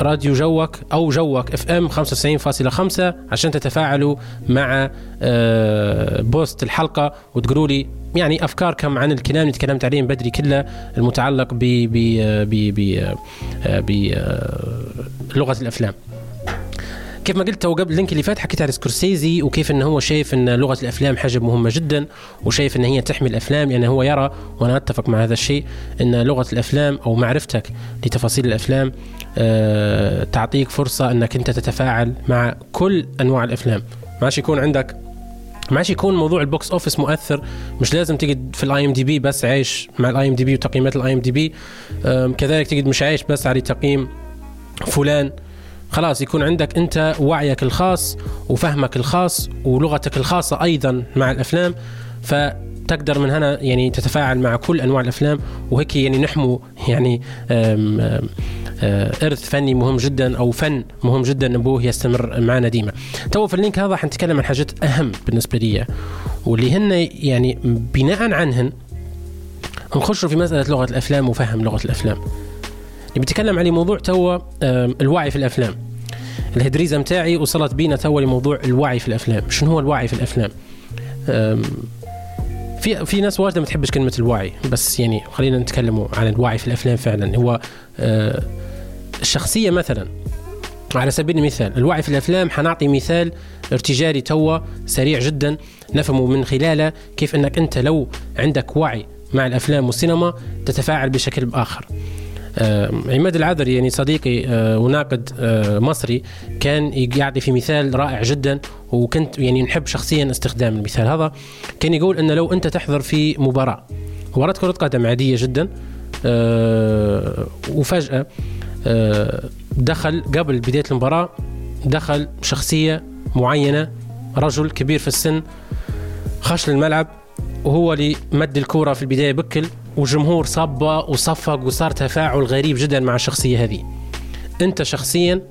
راديو جوك أو جوك اف ام خمسة وتسعين فاصلة خمسة عشان تتفاعلوا مع أه بوست الحلقة وتقولوا لي يعني أفكاركم عن الكلام اللي تكلمت عليه بدري كله المتعلق بلغة الأفلام. كيف ما قلت وقبل اللينك اللي فات حكيت على سكورسيزي وكيف إنه هو شايف إن لغة الأفلام حاجة مهمة جدا وشايف إن هي تحمي الأفلام لأنه يعني هو يرى وأنا أتفق مع هذا الشيء إن لغة الأفلام أو معرفتك لتفاصيل الأفلام أه تعطيك فرصة إنك أنت تتفاعل مع كل أنواع الأفلام. معاش يكون عندك معاش يكون موضوع البوكس أوفيس مؤثر. مش لازم تجد في الآي إم دي بي بس عايش مع الآي إم دي بي وتقييمات الآي إم دي بي. كذلك تجد مش عايش بس على تقييم فلان. خلاص يكون عندك أنت وعيك الخاص وفهمك الخاص ولغتك الخاصة أيضا مع الأفلام فتقدر من هنا يعني تتفاعل مع كل أنواع الأفلام وهيك يعني نحمو يعني أم أم إرث فني مهم جدا أو فن مهم جدا نبوه يستمر معنا ديما. تو في اللينك هذا حنتكلم عن حاجات أهم بالنسبة لي واللي هن يعني بناء عنهن نخشوا في مسألة لغة الأفلام وفهم لغة الأفلام. اللي بتكلم عليه موضوع توا الوعي في الأفلام. الهدريزة متاعي وصلت بينا توا لموضوع الوعي في الأفلام. شنو هو الوعي في الأفلام؟ في في ناس واجدة ما تحبش كلمة الوعي بس يعني خلينا نتكلموا عن الوعي في الأفلام. فعلا هو الشخصية مثلا على سبيل المثال. الوعي في الأفلام حنعطي مثال ارتجالي توا سريع جدا نفهمه من خلاله كيف أنك أنت لو عندك وعي مع الأفلام والسينما تتفاعل بشكل آخر. عماد العذر يعني صديقي وناقد مصري كان يعطي في مثال رائع جدا وكنت يعني نحب شخصيا استخدام المثال هذا. كان يقول أن لو أنت تحضر في مباراة مباراة كرة قدم عادية جدا وفجأة دخل قبل بداية المباراة دخل شخصية معينة رجل كبير في السن خش للملعب وهو اللي مد الكرة في البداية بكل والجمهور صب وصفق وصار تفاعل غريب جدا مع الشخصية هذه. انت شخصيا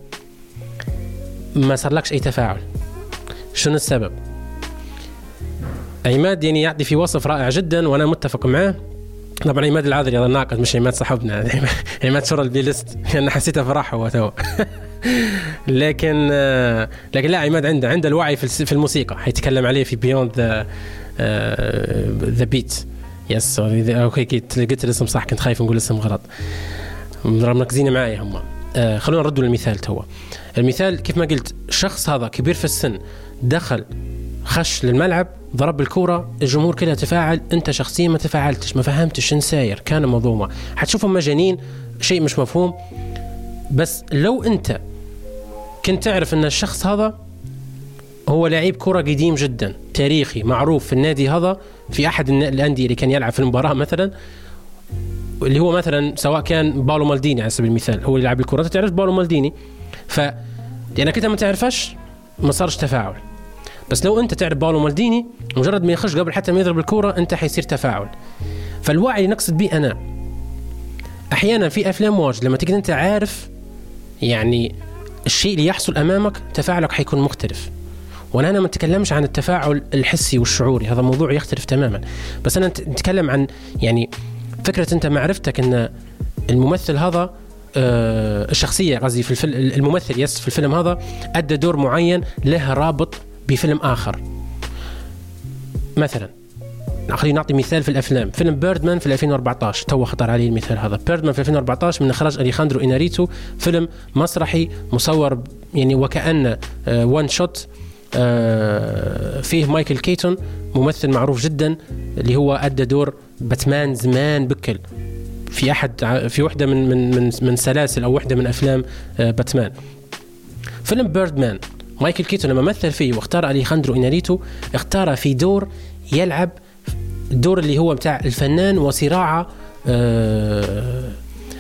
ما صار لكش اي تفاعل. شنو السبب؟ عماد يعني يعطي في وصف رائع جدا وانا متفق معه. طبعا عماد العذري هذا الناقد مش عماد صاحبنا عماد شر البلاي ليست لان حسيته فرح هو تو لكن لكن لا عماد عنده عنده الوعي في الموسيقى حيتكلم عليه في بيوند ذا ذا بيت. يس اوكي قلت الاسم صح كنت خايف نقول اسم غلط. مركزين معايا هم. آه خلونا نردوا للمثال توا. المثال كيف ما قلت شخص هذا كبير في السن دخل خش للملعب ضرب الكرة الجمهور كله تفاعل. انت شخصيا ما تفاعلتش ما فهمتش ان ساير كان منظومة حتشوفهم مجانين شيء مش مفهوم. بس لو انت كنت تعرف ان الشخص هذا هو لاعب كرة قديم جدا تاريخي معروف في النادي هذا في أحد الأندية اللي كان يلعب في المباراة مثلا اللي هو مثلا سواء كان بالو مالديني على سبيل المثال هو اللي لعب الكرة تعرف بالو مالديني. فلأنك أنت ما تعرفش ما صارش تفاعل. بس لو أنت تعرف بالو مالديني مجرد ما يخش قبل حتى ما يضرب الكرة أنت حيصير تفاعل. فالوعي اللي نقصد بيه أنا أحيانا في أفلام واجد لما تكون أنت عارف يعني الشيء اللي يحصل أمامك تفاعلك حيكون مختلف. وانا انا ما نتكلمش عن التفاعل الحسي والشعوري هذا موضوع يختلف تماما. بس انا نتكلم عن يعني فكرة انت معرفتك ان الممثل هذا آه الشخصية قصدي في الفيلم الممثل يس في الفيلم هذا ادى دور معين له رابط بفيلم اخر مثلا خلينا نعطي مثال في الافلام. فيلم بيردمان في ألفين وأربعطاش تو خطر عليه المثال هذا. بيردمان في ألفين وأربعطاش من اخراج اليخاندرو إيناريتو، فيلم مسرحي مصور يعني وكأنه وان شوت، فيه مايكل كيتون ممثل معروف جدا اللي هو ادى دور باتمان زمان بكل في احد في وحده من من من, من سلاسل او وحده من افلام باتمان. فيلم بيردمان مايكل كيتون لما مثل فيه واختار اليخاندرو إيناريتو اختار في دور يلعب الدور اللي هو بتاع الفنان وصراعه آه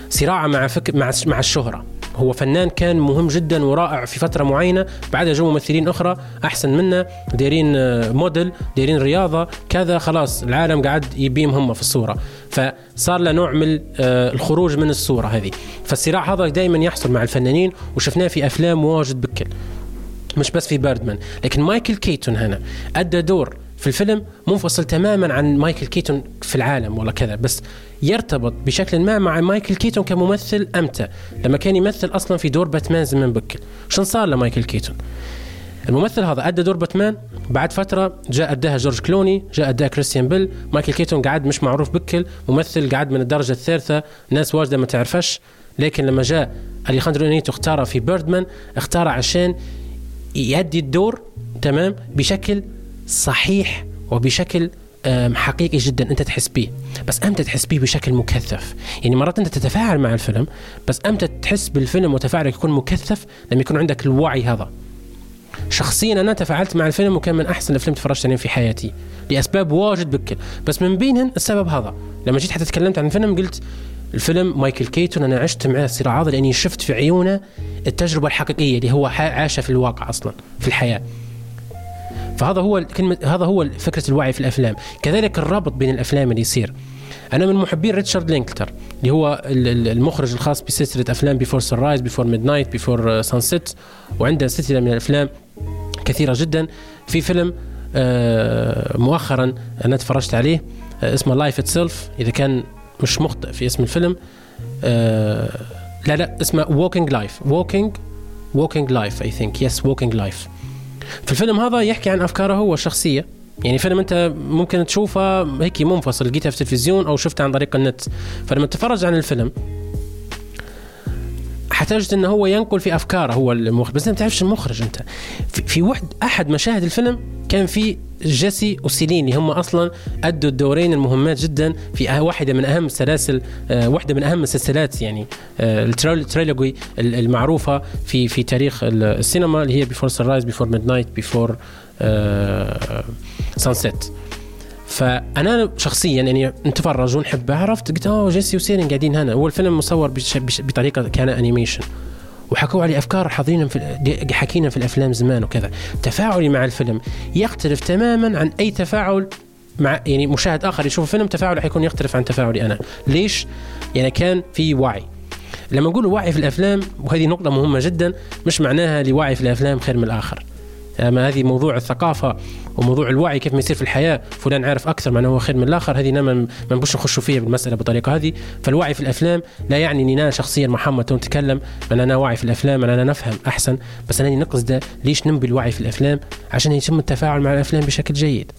صراعه مع فك مع مع الشهرة. هو فنان كان مهم جدا ورائع في فترة معينة، بعدها جو ممثلين أخرى أحسن منه دايرين موديل دايرين رياضة كذا، خلاص العالم قاعد يبيم هم في الصورة، فصار له نوع من الخروج من الصورة هذه. فالصراع هذا دايما يحصل مع الفنانين وشفناه في أفلام واجد بكل، مش بس في بيردمان. لكن مايكل كيتون هنا أدى دور في الفيلم منفصل تماما عن مايكل كيتون في العالم ولا كذا، بس يرتبط بشكل ما مع مايكل كيتون كممثل. أمتى لما كان يمثل أصلا في دور باتمان زمان بكل، شن صار لمايكل كيتون؟ الممثل هذا أدى دور باتمان، بعد فترة جاء أداها جورج كلوني، جاء أداها كريستيان بيل. مايكل كيتون قاعد مش معروف بكل، ممثل قاعد من الدرجة الثالثة، ناس واجدة ما تعرفش. لكن لما جاء اليخاندرو إيناريتو اختاره في بيردمان، اختاره عشان يأدي الدور تمام بشكل صحيح وبشكل حقيقي جدا انت تحس بيه. بس امتى تحس بيه بشكل مكثف؟ يعني مرات انت تتفاعل مع الفيلم، بس امتى تحس بالفيلم وتفاعلك يكون مكثف؟ لما يكون عندك الوعي هذا. شخصيا انا تفاعلت مع الفيلم وكان من احسن الافلام تفرجت عليه في حياتي لاسباب واجد بكل، بس من بينهم السبب هذا. لما جيت حتى تكلمت عن الفيلم قلت الفيلم مايكل كيتون انا عشت معه الصراع هذا، لاني شفت في عيونه التجربه الحقيقيه اللي هو عاشها في الواقع اصلا في الحياه. فهذا هو الكلمة، هذا هو فكرة الوعي في الأفلام. كذلك الرابط بين الأفلام اللي يصير. أنا من محبين ريتشارد لينكتر اللي هو المخرج الخاص بسلسلة أفلام Before Sunrise Before Midnight Before Sunset، وعنده سلسلة من الأفلام كثيرة جدا. في فيلم مؤخرا أنا تفرجت عليه اسمه Life Itself، إذا كان مش مخطئ في اسم الفيلم، لا لا اسمه Walking Life Walking Walking Life I think yes Walking Life. في الفيلم هذا يحكي عن أفكاره هو الشخصية، يعني فيلم أنت ممكن تشوفه هيك منفصل، لقيتها في التلفزيون أو شفتها عن طريق النت. فلما تتفرج عن الفيلم حتجد أنه هو ينقل في أفكاره هو المخرج، بس أنت ما تعرفش المخرج. أنت في واحد أحد مشاهد الفيلم كان في جيسي وسيليني، هم أصلا أدوا الدورين المهمات جدا في واحدة من أهم سلاسل واحدة من أهم السلسلات يعني التريلوجي المعروفة في في تاريخ السينما اللي هي Before Sunrise Before Midnight Before Sunset. فأنا شخصيا يعني نتفرج ونحبها، عرفت قلت آه جيسي وسيليني قاعدين هنا. هو الفيلم مصور بطريقة كان أنيميشن، وحكوا علي أفكار حاضرين في حكينا في الأفلام زمان وكذا. تفاعلي مع الفيلم يختلف تماما عن أي تفاعل مع يعني مشاهد آخر يشوف الفيلم، تفاعله حيكون يختلف عن تفاعلي أنا. ليش؟ يعني كان في وعي. لما نقول وعي في الأفلام، وهذه نقطة مهمة جدا، مش معناها لوعي في الأفلام خير من الآخر. أما هذه موضوع الثقافة وموضوع الوعي كيف ما يصير في الحياة، فلان عارف أكثر معناه هو خير من الآخر، هذه نما ما نبوش نخش فيها بالمسألة بالطريقة هذه. فالوعي في الأفلام لا يعني أني أنا شخصيا محمد ونتكلم أن أنا واعي في الأفلام أن أنا نفهم أحسن، بس أنا نقص ده. ليش ننبي الوعي في الأفلام؟ عشان يتم التفاعل مع الأفلام بشكل جيد،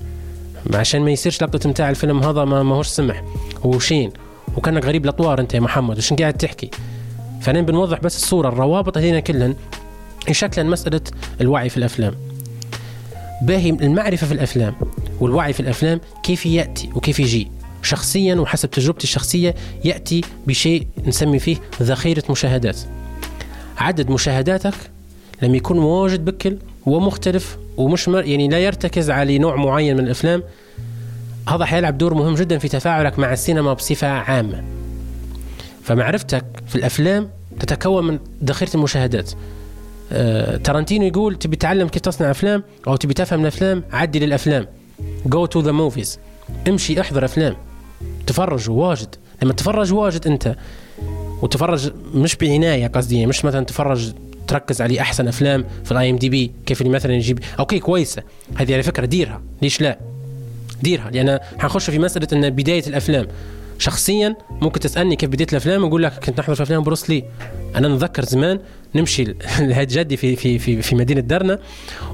عشان ما يصيرش لقطة متاع الفيلم هذا ما ماهوش سمح وشين وكانك غريب الأطوار أنت يا محمد وشين قاعد تحكي. فأنا بنوضح بس الصورة الروابط هذينا كلهن شكلا مسألة الوعي في الأفلام. باهي المعرفة في الأفلام والوعي في الأفلام كيف يأتي وكيف يجي. شخصيا وحسب تجربتي الشخصية يأتي بشيء نسمي فيه ذخيرة مشاهدات. عدد مشاهداتك لما يكون واجد بكل ومختلف ومش مر... يعني لا يرتكز على نوع معين من الأفلام، هذا حيلعب دور مهم جدا في تفاعلك مع السينما بصفة عامة. فمعرفتك في الأفلام تتكون من ذخيرة المشاهدات. تارنتينو يقول تبي تعلم كيف تصنع أفلام أو تبي تفهم الأفلام، عدي للأفلام go to the movies، امشي احضر أفلام، تفرج واجد. لما تفرج واجد أنت وتفرج مش بعناية، قصدي مش مثلا تفرج تركز على أحسن أفلام في الآي إم دي بي كيف اللي مثلا نجيب أوكي كويسة هذه على فكرة ديرها، ليش لا ديرها، لأن حنخش في مسألة أن بداية الأفلام. شخصيا ممكن تسألني كيف بديت الأفلام أقول لك كنت نحضر في أفلام بروس لي. أنا نذكر زمان نمشي لهاد جدي في في في في مدينة درنا،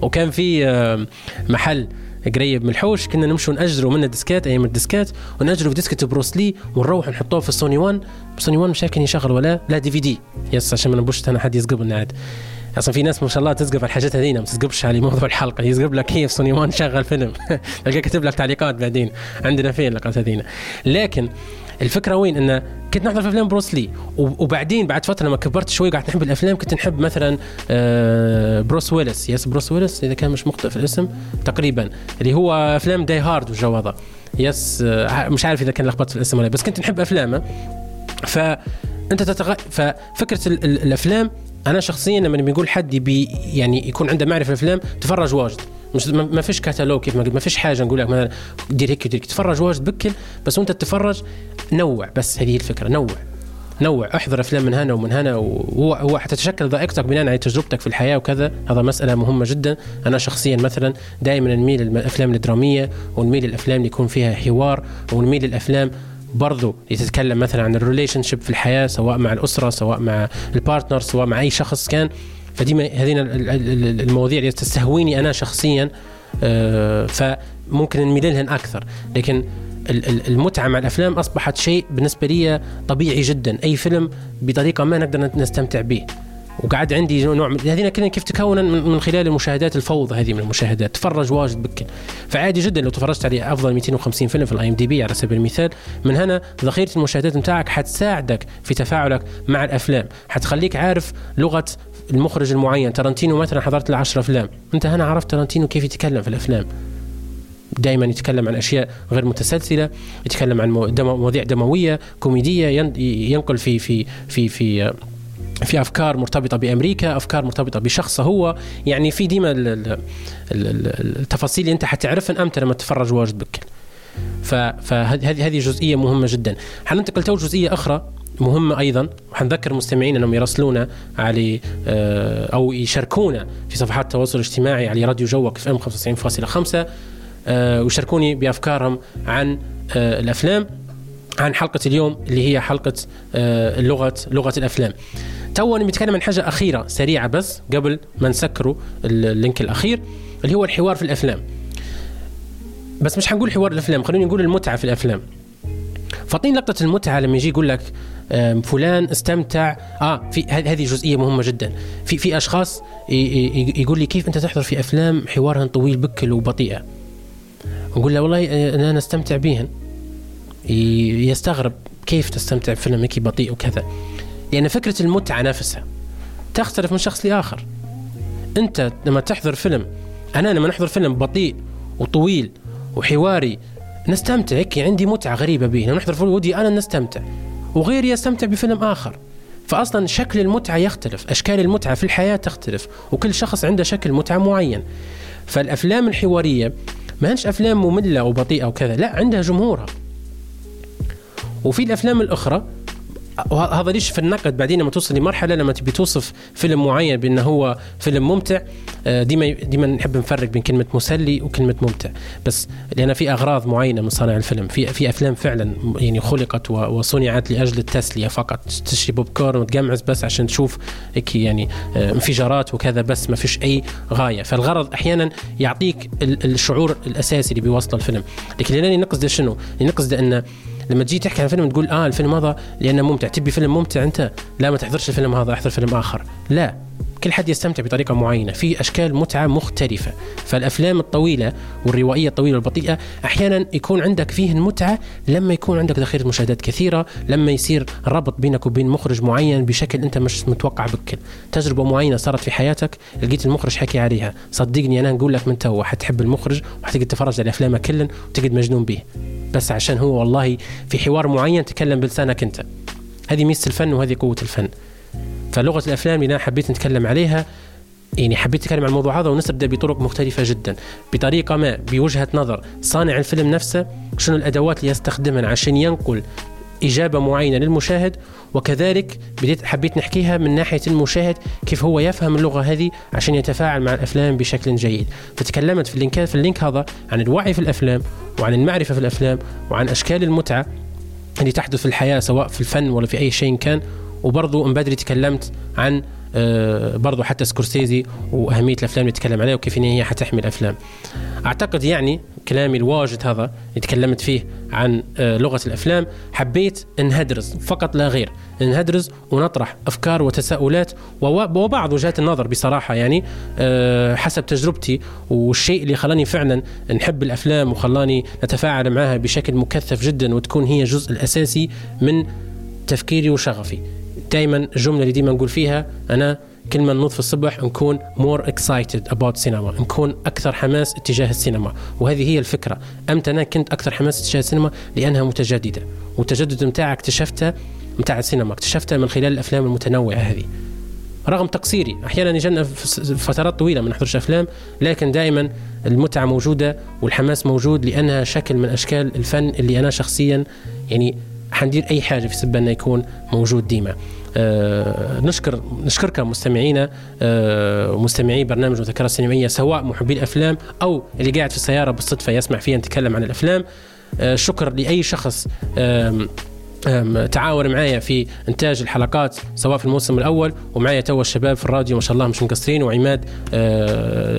وكان في محل قريب من الحوش كنا نمشوا نأجروا منه ديسكات أيام الديسكات، ونأجروا في ديسكة بروس لي ونروح نحطوه في السوني وان. السوني وان مش كان يشغل ولا لا دي في دي يس، عشان ما نبوشت أنا حد يسقب لنا عاد. أصلا في ناس ما شاء الله تسقب على الحاجات هذينا، ما تسقبش على موضوع الحلقة، يسقب لك هي في سوني وان شغل فيلم تلقى كتب لك تعليقات بعدين عندنا فين لقات هذينا. لكن الفكرة وين إن كنت نحضر في أفلام بروس لي، وبعدين بعد فترة لما كبرت شوي قعدت نحب الأفلام، كنت نحب مثلا بروس ويليس يس بروس ويليس إذا كان مش مخطئ في الاسم تقريبا، اللي هو أفلام داي هارد والجوضة يس، مش عارف إذا كان لخبطت في الاسم ولا، بس كنت نحب أفلامه. فأنت تتغ... ففكرة الأفلام أنا شخصيا لما بيقول حد بي يعني يكون عنده معرفة الأفلام تفرج واجد، مش ما فيش كتالوج كيف ما قلت، ما فيش حاجه نقول لك مثلا دير هيك ودير، تتفرج واجد بكل، بس وانت تتفرج نوع، بس هذه الفكره نوع نوع احضر افلام من هنا ومن هنا، وهو هو حتتشكل ذائقتك بناء على تجربتك في الحياه وكذا. هذا مساله مهمه جدا. انا شخصيا مثلا دائما نميل للافلام الدراميه، ونميل للافلام اللي يكون فيها حوار، ونميل للافلام برضو يتتكلم مثلا عن الريليشن شيب في الحياه، سواء مع الاسره، سواء مع البارتنر، سواء مع اي شخص كان. فديما هذين المواضيع اللي تستهويني أنا شخصيا، فممكن نميل لهن أكثر. لكن المتعة مع الأفلام أصبحت شيء بالنسبة لي طبيعي جدا، أي فيلم بطريقة ما نقدر نستمتع به. وقعد عندي نوع من هذين كلنا كيف تكونا من خلال المشاهدات، الفوضى هذه من المشاهدات، تفرج واجد بكل. فعادي جدا لو تفرجت عليه أفضل مئتين وخمسين فيلم في الآي إم دي بي على سبيل المثال، من هنا ذخيرة المشاهدات متاعك حتساعدك في تفاعلك مع الأفلام، حتخليك عارف لغة المخرج المعين. تارنتينو مثلا حضرت له عشرة أفلام، أنت هنا عرفت تارنتينو كيف يتكلم في الأفلام، دائما يتكلم عن أشياء غير متسلسلة، يتكلم عن مواضيع دموية كوميدية، ينقل في في في في في أفكار مرتبطة بأمريكا، أفكار مرتبطة بشخصه هو، يعني في ديما التفاصيل اللي أنت حتعرفها أمتى لما تتفرج واجد بك. فهذه هذه جزئية مهمة جدا. حننتقل تو جزئية أخرى مهمة أيضا، وحنذكر مستمعين أنهم يرسلونا على أو يشاركونا في صفحات التواصل الاجتماعي على راديو جوك إف إم خمسة وتسعين فاصلة خمسة، وشاركوني بأفكارهم عن الأفلام، عن حلقة اليوم اللي هي حلقة لغة لغة الأفلام. تونا بنتكلم عن حاجة أخيرة سريعة بس قبل ما نسكروا اللينك الأخير، اللي هو الحوار في الأفلام. بس مش هنقول حوار الأفلام، خلوني نقول المتعة في الأفلام. فاطين لقطة المتعة لما يجي يقول لك فلان استمتع. اه في هذه جزئية مهمة جدا. في في اشخاص يقول لي كيف انت تحضر في افلام حوارها طويل بكل وبطيئة، نقول له والله انا استمتع بيهن، يستغرب كيف تستمتع بفيلم هيك بطيء وكذا. لان فكرة المتعة نفسها تختلف من شخص لآخر. انت لما تحضر فيلم، انا لما نحضر فيلم بطيء وطويل وحواري نستمتع هيك، عندي متعة غريبة به. لما نحضر فيلم ودي انا نستمتع وغيري يستمتع بفيلم آخر. فأصلا شكل المتعة يختلف، أشكال المتعة في الحياة تختلف، وكل شخص عنده شكل متعة معين. فالأفلام الحوارية ما هنش أفلام مملة وبطيئة وكذا، لا، عندها جمهورها. وفي الأفلام الأخرى، وهذا ليش في النقد بعدين لما توصل لمرحلة لما تبي توصف فيلم معين بأنه هو فيلم ممتع، ديما ديما نحب نفرق بين كلمة مسلي وكلمة ممتع، بس لأن في أغراض معينة من صانع الفيلم. في في أفلام فعلا يعني خلقت وصنعت لأجل التسلية فقط، تشري بوب كورن وتجمعز بس عشان تشوف هيك يعني انفجارات وكذا، بس ما فيش أي غاية. فالغرض أحيانا يعطيك الشعور الأساسي اللي بيوصله الفيلم. لكن لأنني نقصد شنو؟ نقصد أن لما تجي تحكي عن فيلم تقول آه الفيلم هذا لأنه ممتع، تبي فيلم ممتع أنت، لا ما تحضرش الفيلم هذا، أحضر فيلم آخر. لا، كل حد يستمتع بطريقة معينة، في أشكال متعة مختلفة. فالأفلام الطويلة والروائية الطويلة والبطيئة أحيانا يكون عندك فيه المتعة لما يكون عندك ذخيرة مشاهدات كثيرة، لما يصير ربط بينك وبين مخرج معين بشكل أنت مش متوقع بكل، تجربة معينة صارت في حياتك لقيت المخرج حكي عليها، صدقني أنا نقول لك من توا حتحب المخرج وحتقعد تتفرج على أفلامه كلن وتقعد مجنون به، بس عشان هو والله في حوار معين تكلم بلسانك أنت. هذه ميزة الفن وهذه قوة الفن. فلغة الأفلام اللي أنا حبيت نتكلم عليها، يعني حبيت نتكلم عن الموضوع هذا ونستبدأ بطرق مختلفة جدا، بطريقة ما، بوجهة نظر صانع الفيلم نفسه، شنو الأدوات اللي يستخدمها عشان ينقل إجابة معينة للمشاهد، وكذلك بديت حبيت نحكيها من ناحية المشاهد كيف هو يفهم اللغة هذه عشان يتفاعل مع الأفلام بشكل جيد. فتكلمت في اللينك في اللينك هذا عن الوعي في الأفلام، وعن المعرفة في الأفلام، وعن أشكال المتعة اللي تحدث في الحياة سواء في الفن ولا في أي شيء كان. وبرضو من بدري تكلمت عن برضو حتى سكورسيزي وأهمية الأفلام اللي يتكلم عليها وكيف إن هي حتحمل أفلام. أعتقد يعني كلامي الواجد هذا يتكلمت فيه عن لغة الأفلام، حبيت نهدرز فقط لا غير، نهدرز ونطرح أفكار وتساؤلات وبعض وجهات النظر بصراحة، يعني حسب تجربتي والشيء اللي خلاني فعلا نحب الأفلام وخلاني نتفاعل معها بشكل مكثف جدا وتكون هي جزء الأساسي من تفكيري وشغفي. دايما الجملة اللي ديما نقول فيها أنا كل ما ننوض في الصبح نكون more excited about cinema، نكون أكثر حماس اتجاه السينما، وهذه هي الفكرة. أمتى أنا كنت أكثر حماس اتجاه السينما؟ لأنها متجددة، والتجدد متاعها اكتشفته متاع السينما اكتشفته من خلال الأفلام المتنوعة هذه. رغم تقصيري أحيانا يجينا فترات طويلة ما نحضرش أفلام، لكن دائما المتعة موجودة والحماس موجود، لأنها شكل من أشكال الفن اللي أنا شخصيا يعني حندير أي حاجة في سبب أنه يكون موجود ديما. أه نشكر نشكركم مستمعينا أه مستمعي برنامج مذكرات سينمائية، سواء محبي الأفلام أو اللي قاعد في السيارة بالصدفة يسمع فيها نتكلم عن الأفلام. أه شكر لأي شخص أه تعاون معايا في إنتاج الحلقات سواء في الموسم الأول، ومعايا توا الشباب في الراديو ما شاء الله مش مقصرين، وعماد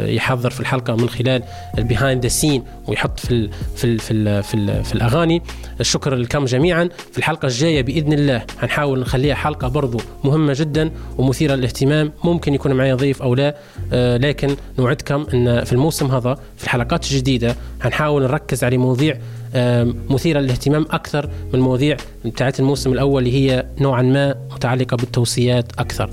يحضر في الحلقة من خلال البيهايند ذا سين ويحط في ال في ال في ال في, ال في الأغاني. الشكر لكم جميعا. في الحلقة الجاية بإذن الله هنحاول نخليها حلقة برضو مهمة جدا ومثيرة للاهتمام، ممكن يكون معايا ضيف أو لا، لكن نوعدكم أن في الموسم هذا في الحلقات الجديدة هنحاول نركز على مواضيع مثيرة للاهتمام أكثر من مواضيع بتاعت الموسم الأول اللي هي نوعا ما متعلقة بالتوصيات أكثر.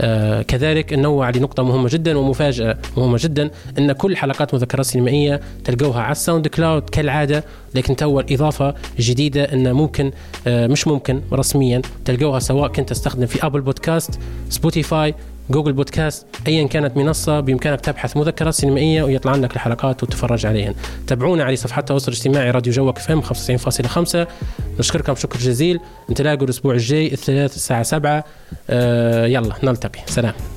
آه كذلك ننوع لنقطة مهمة جدا ومفاجأة مهمة جدا، أن كل حلقات مذكرات سينمائية تلقوها على الساوند كلاود كالعادة، لكن توا إضافة جديدة أن ممكن آه مش ممكن رسميا تلقوها سواء كنت تستخدم في أبل بودكاست، سبوتيفاي، جوجل بودكاست، أيا كانت منصة بإمكانك تبحث مذكرات سينمائية ويطلع لك الحلقات وتتفرج عليهن. تابعونا على صفحات التواصل الاجتماعي راديو جوك إف إم خمسة وتسعين فاصلة خمسة. نشكركم شكر جزيل. نتلاقوا الأسبوع الجاي الثلاث الساعة سبعة. أه يلا نلتقي. سلام.